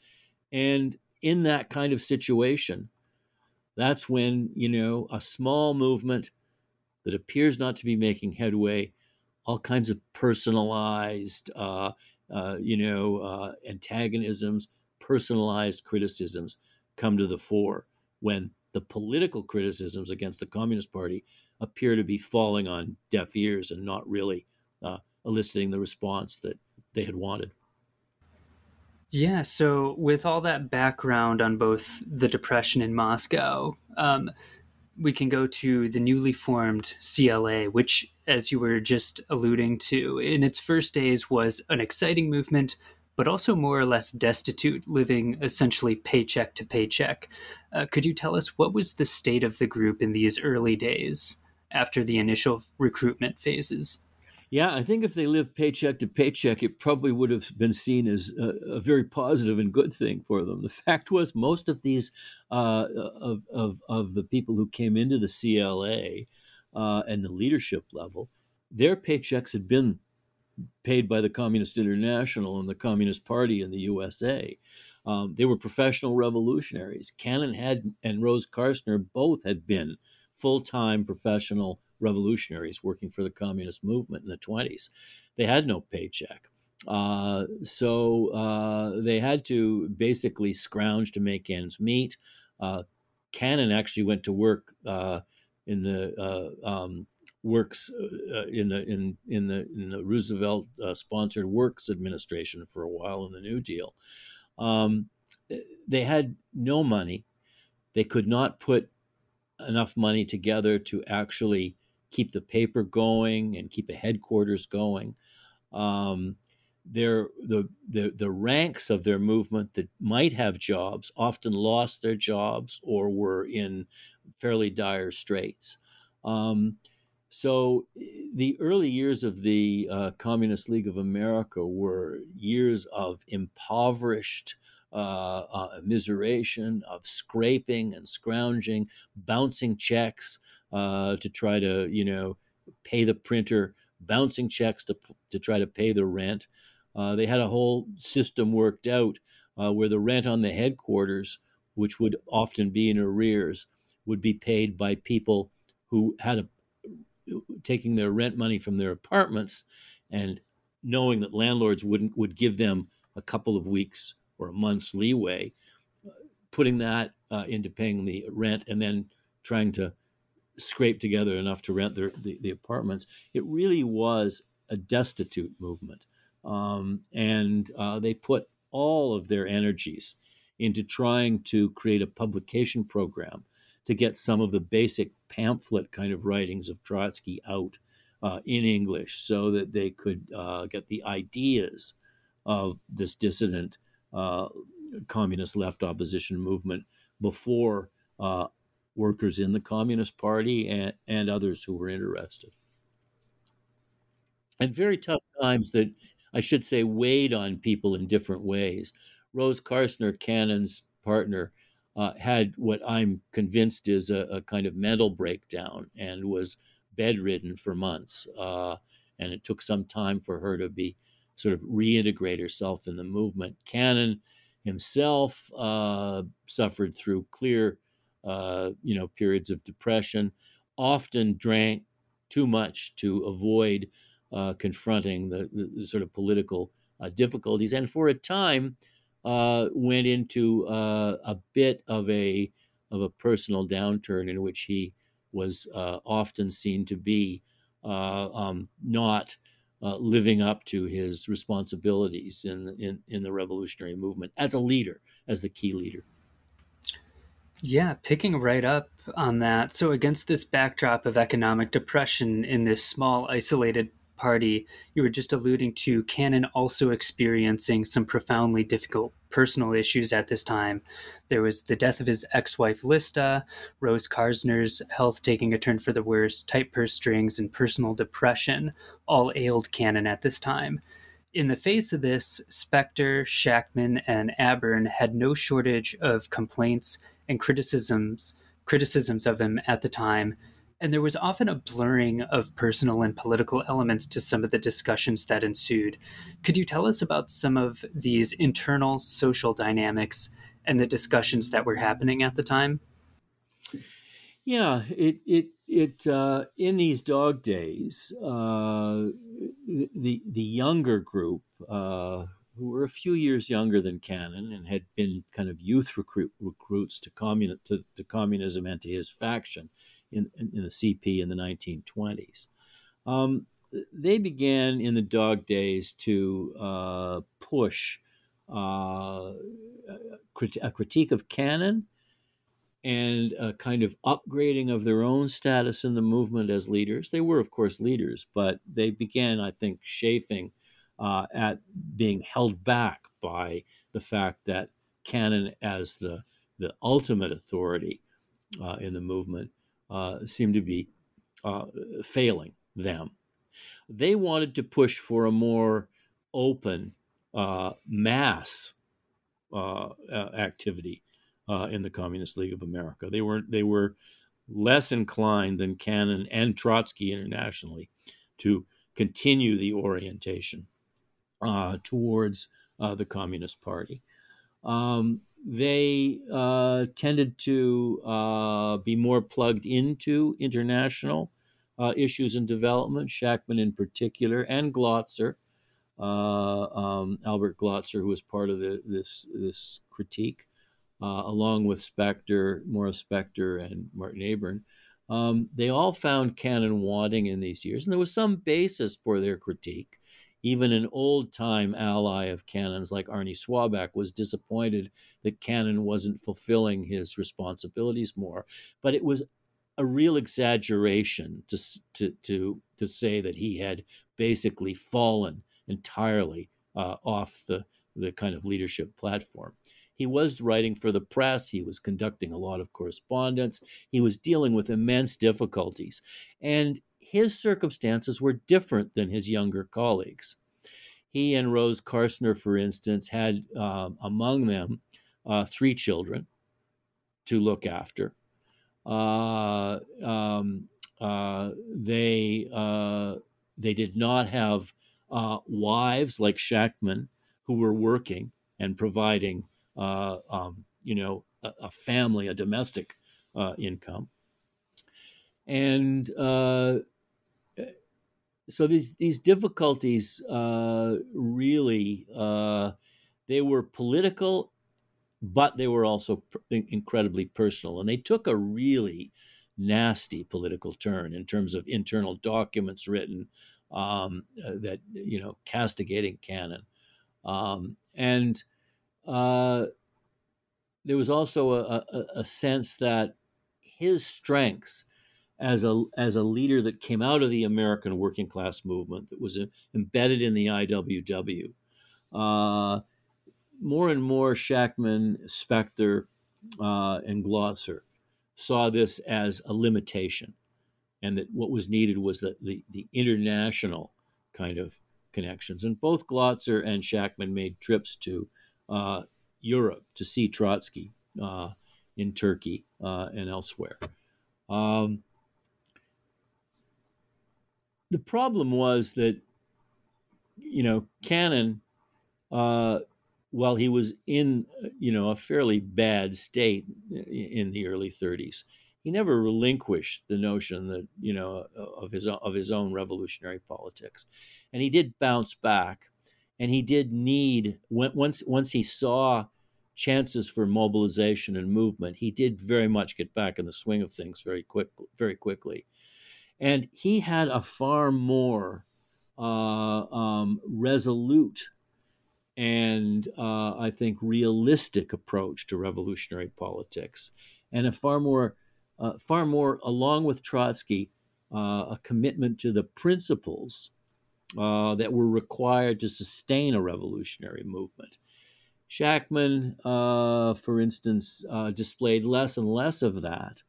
And in that kind of situation, that's when, you know, a small movement that appears not to be making headway, all kinds of personalized, uh, uh, you know, uh, antagonisms, personalized criticisms come to the fore when the political criticisms against the Communist Party appear to be falling on deaf ears and not really uh, eliciting the response that they had wanted. Yeah, so with all that background on both the Depression in Moscow, um, we can go to the newly formed C L A, which, as you were just alluding to, in its first days was an exciting movement, but also more or less destitute, living essentially paycheck to paycheck. Uh, could you tell us what was the state of the group in these early days after the initial recruitment phases? Yeah, I think if they lived paycheck to paycheck, it probably would have been seen as a, a very positive and good thing for them. The fact was, most of these uh, of, of of the people who came into the C L A uh, and the leadership level, their paychecks had been paid by the Communist International and the Communist Party in the U S A. Um, they were professional revolutionaries. Cannon had and Rose Karsner both had been full-time professional revolutionaries working for the communist movement in the twenties. They had no paycheck. Uh, so uh, they had to basically scrounge to make ends meet. Uh, Cannon actually went to work uh, in the uh, um, works uh, in the in in the in the Roosevelt uh, sponsored Works Administration for a while in the New Deal. Um, they had no money. They could not put enough money together to actually keep the paper going and keep a headquarters going. Um, their, the, the, the ranks of their movement that might have jobs often lost their jobs or were in fairly dire straits. Um, so the early years of the uh, Communist League of America were years of impoverished Uh, uh, immiseration, of scraping and scrounging, bouncing checks uh, to try to, you know, pay the printer, bouncing checks to to try to pay the rent. Uh, they had a whole system worked out uh, where the rent on the headquarters, which would often be in arrears, would be paid by people who had a, taking their rent money from their apartments and knowing that landlords wouldn't would give them a couple of weeks or a month's leeway, uh, putting that uh, into paying the rent and then trying to scrape together enough to rent their, the, the apartments. It really was a destitute movement. Um, and uh, they put all of their energies into trying to create a publication program to get some of the basic pamphlet kind of writings of Trotsky out uh, in English so that they could uh, get the ideas of this dissident Uh, communist left opposition movement before uh, workers in the Communist Party and, and others who were interested. And very tough times that, I should say, weighed on people in different ways. Rose Karsner, Cannon's partner, uh, had what I'm convinced is a, a kind of mental breakdown and was bedridden for months. Uh, and it took some time for her to be sort of reintegrate herself in the movement. Cannon himself uh, suffered through clear, uh, you know, periods of depression, often drank too much to avoid uh, confronting the, the, the sort of political uh, difficulties. And for a time uh, went into uh, a bit of a, of a personal downturn in which he was uh, often seen to be uh, um, not Uh, living up to his responsibilities in, in in the revolutionary movement as a leader, as the key leader. Yeah, picking right up on that. So against this backdrop of economic depression in this small, isolated party, you were just alluding to Cannon also experiencing some profoundly difficult personal issues at this time. There was the death of his ex-wife Lista, Rose Karsner's health taking a turn for the worse, tight purse strings, and personal depression all ailed Cannon at this time. In the face of this, Spector, Shachtman, and Abern had no shortage of complaints and criticisms, criticisms of him at the time, and there was often a blurring of personal and political elements to some of the discussions that ensued. Could you tell us about some of these internal social dynamics and the discussions that were happening at the time? Yeah, it it it uh, in these dog days, uh, the the younger group, uh, who were a few years younger than Cannon and had been kind of youth recruit, recruits to, communi- to, to communism and to his faction, In, in the C P in the nineteen twenties. Um, they began in the dog days to uh, push uh, a critique of Cannon and a kind of upgrading of their own status in the movement as leaders. They were, of course, leaders, but they began, I think, chafing uh, at being held back by the fact that Cannon, as the, the ultimate authority uh, in the movement, Uh, seemed to be uh, failing them. they wanted to push for a more open uh, mass uh, uh, activity uh, in the Communist League of America. They were they were less inclined than Cannon and Trotsky internationally to continue the orientation uh, towards uh, the Communist Party. Um, they uh, tended to uh, be more plugged into international uh, issues and development, Shachtman in particular, and Glotzer, uh, um, Albert Glotzer, who was part of the, this this critique, uh, along with Spector, Morris Spector, and Martin Abern. Um, they all found Cannon wanting in these years, and there was some basis for their critique. Even an old-time ally of Cannon's like Arnie Swabach was disappointed that Cannon wasn't fulfilling his responsibilities more. But it was a real exaggeration to to to, to say that he had basically fallen entirely uh, off the, the kind of leadership platform. He was writing for the press. He was conducting a lot of correspondence. He was dealing with immense difficulties. And his circumstances were different than his younger colleagues. He and Rose Karsner, for instance, had uh, among them uh, three children to look after. Uh, um, uh, they uh, they did not have uh, wives like Shachtman who were working and providing Uh, um, you know, a, a family, a domestic uh, income. And uh, so these these difficulties uh, really, uh, they were political, but they were also pr- incredibly personal. And they took a really nasty political turn in terms of internal documents written um, that, you know, castigating Cannon. Um, and Uh, there was also a, a, a sense that his strengths as a as a leader that came out of the American working class movement that was embedded in the I W W, uh, more and more Shachtman, Spector, uh, and Glotzer saw this as a limitation, and that what was needed was the the, the international kind of connections. And both Glotzer and Shachtman made trips to Uh, Europe to see Trotsky uh, in Turkey uh, and elsewhere. Um, the problem was that, you know, Cannon, uh, while he was in, you know, a fairly bad state in the early thirties, he never relinquished the notion that, you know, of his of his own revolutionary politics, and he did bounce back. And he did need, once once he saw chances for mobilization and movement, he did very much get back in the swing of things very quick, very quickly. And he had a far more uh, um, resolute and uh, I think realistic approach to revolutionary politics, and a far more, uh, far more, along with Trotsky, uh, a commitment to the principles Uh, that were required to sustain a revolutionary movement. Shachtman, uh, for instance, uh, displayed less and less of that.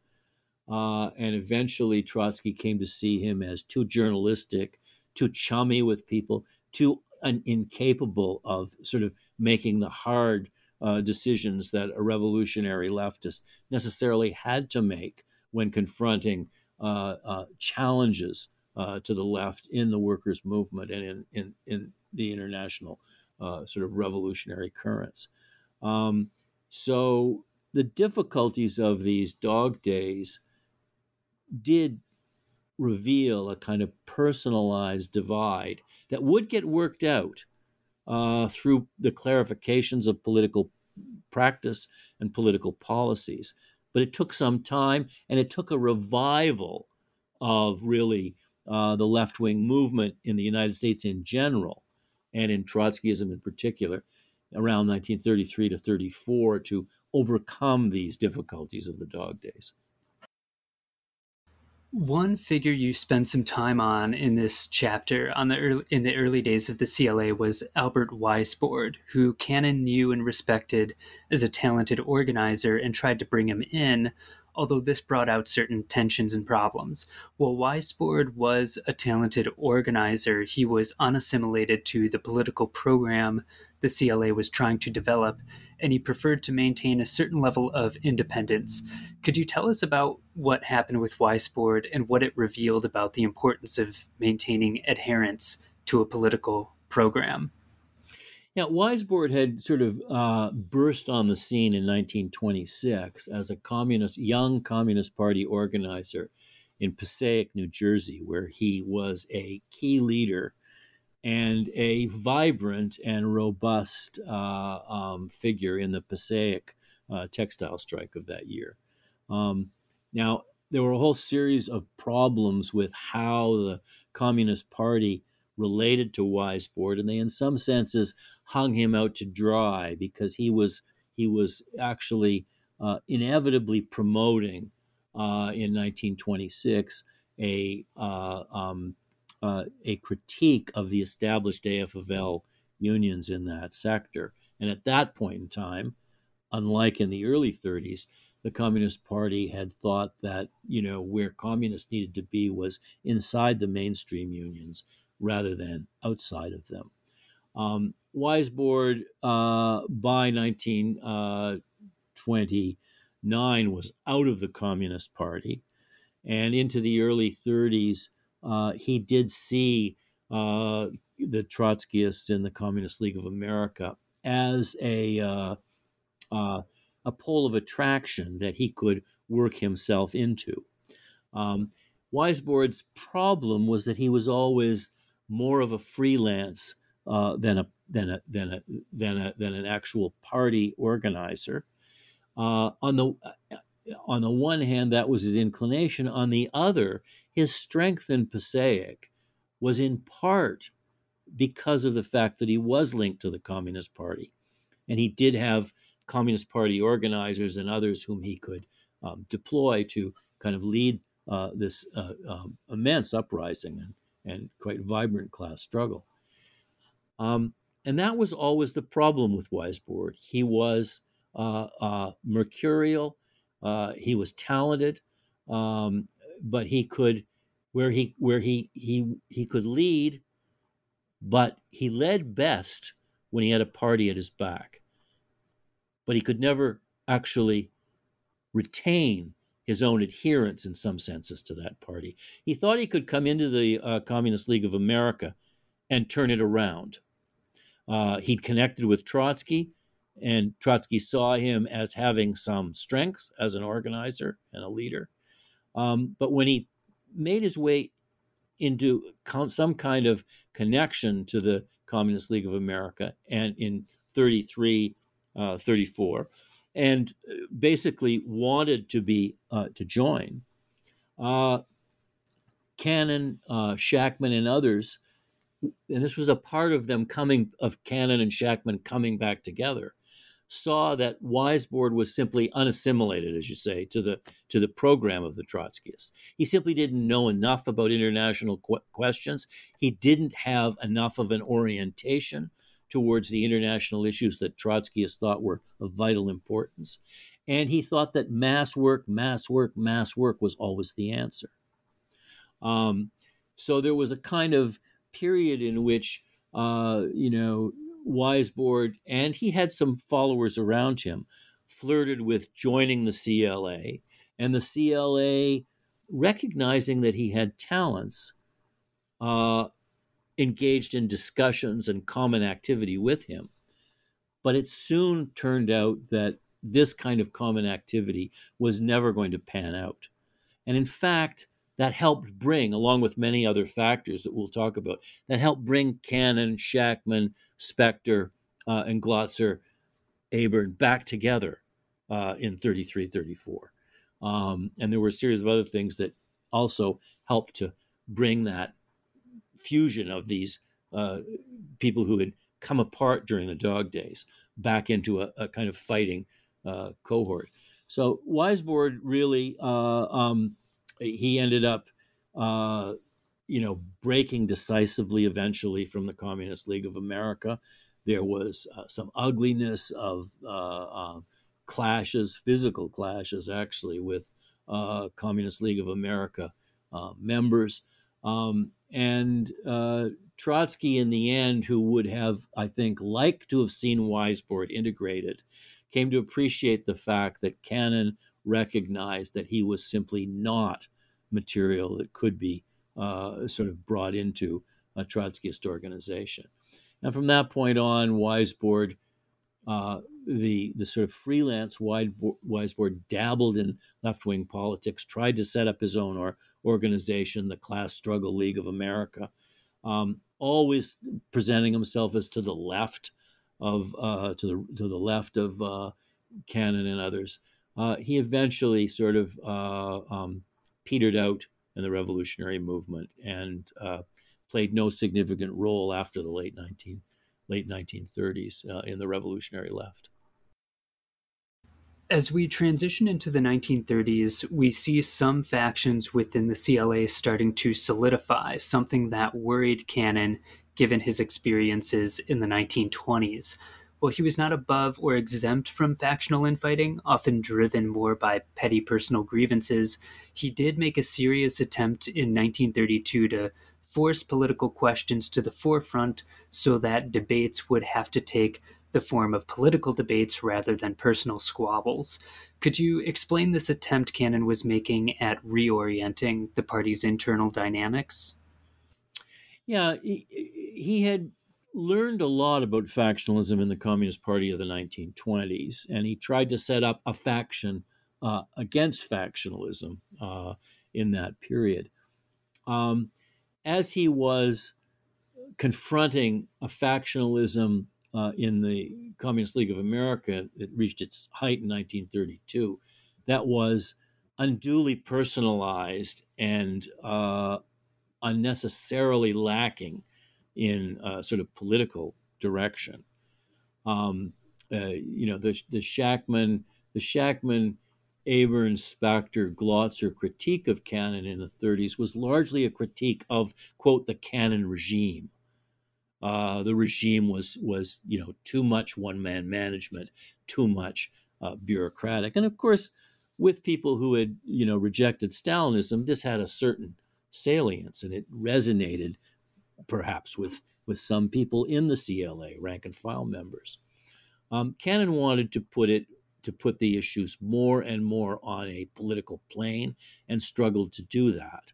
Uh, and eventually Trotsky came to see him as too journalistic, too chummy with people, too un- incapable of sort of making the hard uh, decisions that a revolutionary leftist necessarily had to make when confronting uh, uh, challenges Uh, to the left in the workers' movement and in in, in the international uh, sort of revolutionary currents. Um, so the difficulties of these dog days did reveal a kind of personalized divide that would get worked out uh, through the clarifications of political practice and political policies. But it took some time, and it took a revival of really Uh, the left-wing movement in the United States in general, and in Trotskyism in particular, around nineteen thirty-three to thirty-four, to overcome these difficulties of the dog days. One figure you spent some time on in this chapter, on the early, in the early days of the C L A, was Albert Weisbord, who Cannon knew and respected as a talented organizer and tried to bring him in, although this brought out certain tensions and problems. While Weisbord was a talented organizer, he was unassimilated to the political program the C L A was trying to develop, and he preferred to maintain a certain level of independence. Could you tell us about what happened with Weisbord and what it revealed about the importance of maintaining adherence to a political program? Yeah, Weisbord had sort of uh, burst on the scene in nineteen twenty-six as a communist, young Communist Party organizer in Passaic, New Jersey, where he was a key leader and a vibrant and robust uh, um, figure in the Passaic uh, textile strike of that year. Um, now, there were a whole series of problems with how the Communist Party related to Weisbord, and they, in some senses, hung him out to dry because he was he was actually uh, inevitably promoting uh, in nineteen twenty-six a uh, um, uh, a critique of the established A F L unions in that sector. And at that point in time, unlike in the early thirties, the Communist Party had thought that, you know, where communists needed to be was inside the mainstream unions rather than outside of them. Um, Weisbord, uh, by nineteen twenty-nine, was out of the Communist Party. And into the early thirties, uh, he did see uh, the Trotskyists in the Communist League of America as a, uh, uh, a pole of attraction that he could work himself into. Um, Weisbord's problem was that he was always more of a freelance uh, than a than a than a than a than an actual party organizer. Uh, on the on the one hand, that was his inclination. On the other, his strength in Passaic was in part because of the fact that he was linked to the Communist Party, and he did have Communist Party organizers and others whom he could um, deploy to kind of lead uh, this uh, um, immense uprising and. and quite vibrant class struggle. Um, and that was always the problem with Weisbord. He was uh, uh, mercurial, uh, he was talented, um, but he could, where he where he he he could lead, but he led best when he had a party at his back. But he could never actually retain his own adherence in some senses to that party. He thought he could come into the uh, Communist League of America and turn it around. Uh, he'd connected with Trotsky, and Trotsky saw him as having some strengths as an organizer and a leader. Um, but when he made his way into com- some kind of connection to the Communist League of America, and in thirty-three, thirty-four and basically wanted to be uh, to join, uh, Cannon, uh, Shachtman, and others, and this was a part of them coming of Cannon and Shachtman coming back together, saw that Weisbord was simply unassimilated, as you say, to the to the program of the Trotskyists. He simply didn't know enough about international qu- questions. He didn't have enough of an orientation towards the international issues that Trotskyists thought were of vital importance. And he thought that mass work, mass work, mass work was always the answer. Um, so there was a kind of period in which, uh, you know, Weisbord, and he had some followers around him, flirted with joining the C L A, and the C L A, recognizing that he had talents, uh, engaged in discussions and common activity with him. But it soon turned out that this kind of common activity was never going to pan out. And in fact, that helped bring, along with many other factors that we'll talk about, that helped bring Cannon, Shachtman, Spector, uh, and Glotzer, Abern back together uh, in thirty-three thirty-four. Um, and there were a series of other things that also helped to bring that fusion of these uh, people who had come apart during the dog days back into a, a kind of fighting uh, cohort. So Weisbord really, uh, um, he ended up, uh, you know, breaking decisively eventually from the Communist League of America. There was uh, some ugliness of uh, uh, clashes, physical clashes actually with uh, Communist League of America uh, members. Um, and uh, Trotsky, in the end, who would have, I think, liked to have seen Weisbord integrated, came to appreciate the fact that Cannon recognized that he was simply not material that could be uh, sort of brought into a Trotskyist organization. And from that point on, Weisbord, uh, the the sort of freelance Weisbord, dabbled in left-wing politics, tried to set up his own or organization, the Class Struggle League of America, um, always presenting himself as to the left of uh, to the to the left of uh, Cannon and others. Uh, he eventually sort of uh, um, petered out in the revolutionary movement and uh, played no significant role after the late nineteen late nineteen thirties uh, in the revolutionary left. As we transition into the nineteen thirties, we see some factions within the C L A starting to solidify, something that worried Cannon given his experiences in the nineteen twenties. While he was not above or exempt from factional infighting, often driven more by petty personal grievances, he did make a serious attempt in nineteen thirty-two to force political questions to the forefront so that debates would have to take the form of political debates rather than personal squabbles. Could you explain this attempt Cannon was making at reorienting the party's internal dynamics? Yeah, he, he had learned a lot about factionalism in the Communist Party of the nineteen twenties, and he tried to set up a faction uh, against factionalism uh, in that period. Um, as he was confronting a factionalism uh, in the Communist League of America that reached its height in nineteen thirty-two, that was unduly personalized and uh, unnecessarily lacking in uh, sort of political direction. Um, uh, you know, the the Shachtman, the Shachtman, Abern, Spector, Glotzer critique of Cannon in the thirties was largely a critique of, quote, the Cannon regime. Uh, the regime was, was, you know, too much one-man management, too much uh, bureaucratic. And of course, with people who had, you know, rejected Stalinism, this had a certain salience, and it resonated perhaps with, with some people in the C L A, rank and file members. Um, Cannon wanted to put it to put the issues more and more on a political plane, and struggled to do that.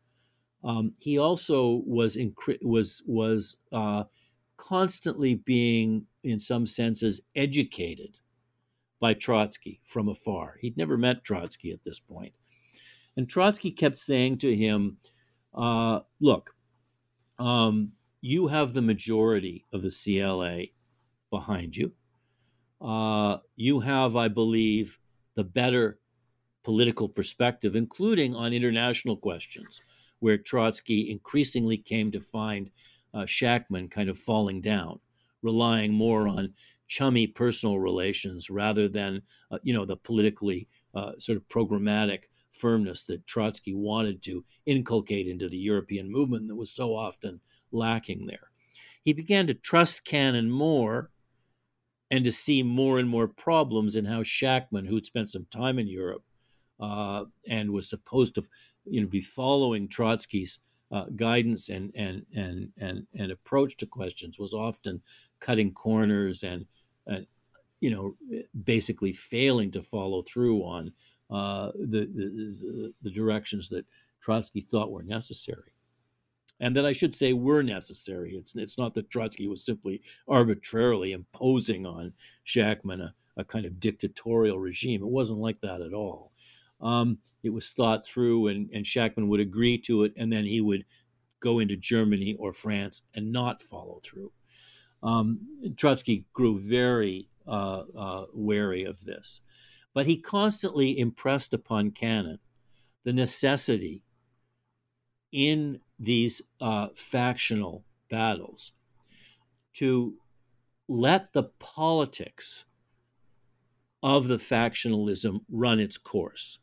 Um, he also was incre- was was uh, constantly being, in some senses, educated by Trotsky from afar. He'd never met Trotsky at this point, and Trotsky kept saying to him, uh, "Look." Um, you have the majority of the C L A behind you. Uh, you have, I believe, the better political perspective, including on international questions, where Trotsky increasingly came to find uh, Shachtman kind of falling down, relying more on chummy personal relations rather than, uh, you know, the politically uh, sort of programmatic firmness that Trotsky wanted to inculcate into the European movement that was so often lacking there. He began to trust Cannon more and to see more and more problems in how Shachtman, who'd spent some time in Europe uh, and was supposed to, you know, be following Trotsky's uh, guidance and and and and and approach to questions, was often cutting corners and, and you know, basically failing to follow through on Uh, the, the the directions that Trotsky thought were necessary, and that I should say were necessary. It's it's not that Trotsky was simply arbitrarily imposing on Shachtman a, a kind of dictatorial regime. It wasn't like that at all. Um, it was thought through, and, and Shachtman would agree to it, and then he would go into Germany or France and not follow through. Um, Trotsky grew very uh, uh, wary of this. But he constantly impressed upon Cannon the necessity in these uh, factional battles to let the politics of the factionalism run its course,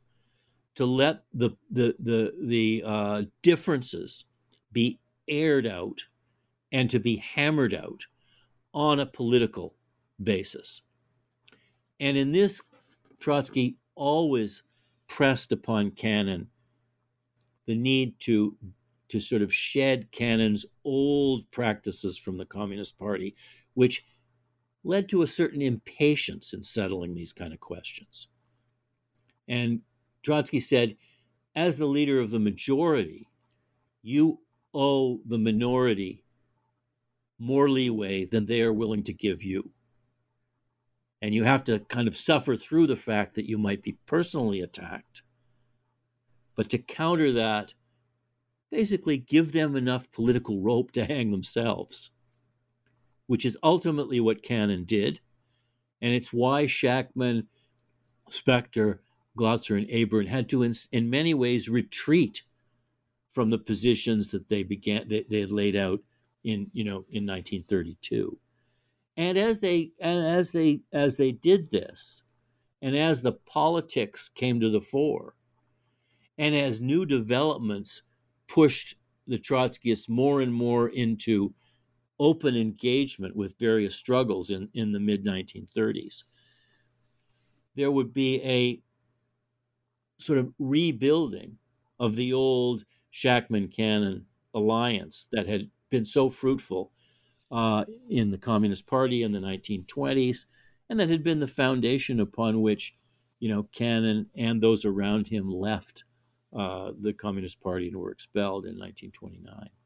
to let the the the, the uh, differences be aired out and to be hammered out on a political basis. And in this, Trotsky always pressed upon Cannon the need to, to sort of shed Cannon's old practices from the Communist Party, which led to a certain impatience in settling these kind of questions. And Trotsky said, as the leader of the majority, you owe the minority more leeway than they are willing to give you. And you have to kind of suffer through the fact that you might be personally attacked. But to counter that, basically give them enough political rope to hang themselves, which is ultimately what Cannon did. And it's why Shachtman, Spector, Glotzer, and Abern had to, in, in many ways, retreat from the positions that they began, that they had laid out in, you know, in nineteen thirty-two. And as they and as they as they did this, and as the politics came to the fore, and as new developments pushed the Trotskyists more and more into open engagement with various struggles in, in the mid nineteen thirties, there would be a sort of rebuilding of the old Shachtman-Cannon alliance that had been so fruitful Uh, in the Communist Party in the nineteen twenties, and that had been the foundation upon which, you know, Cannon and those around him left uh, the Communist Party and were expelled in nineteen twenty-nine.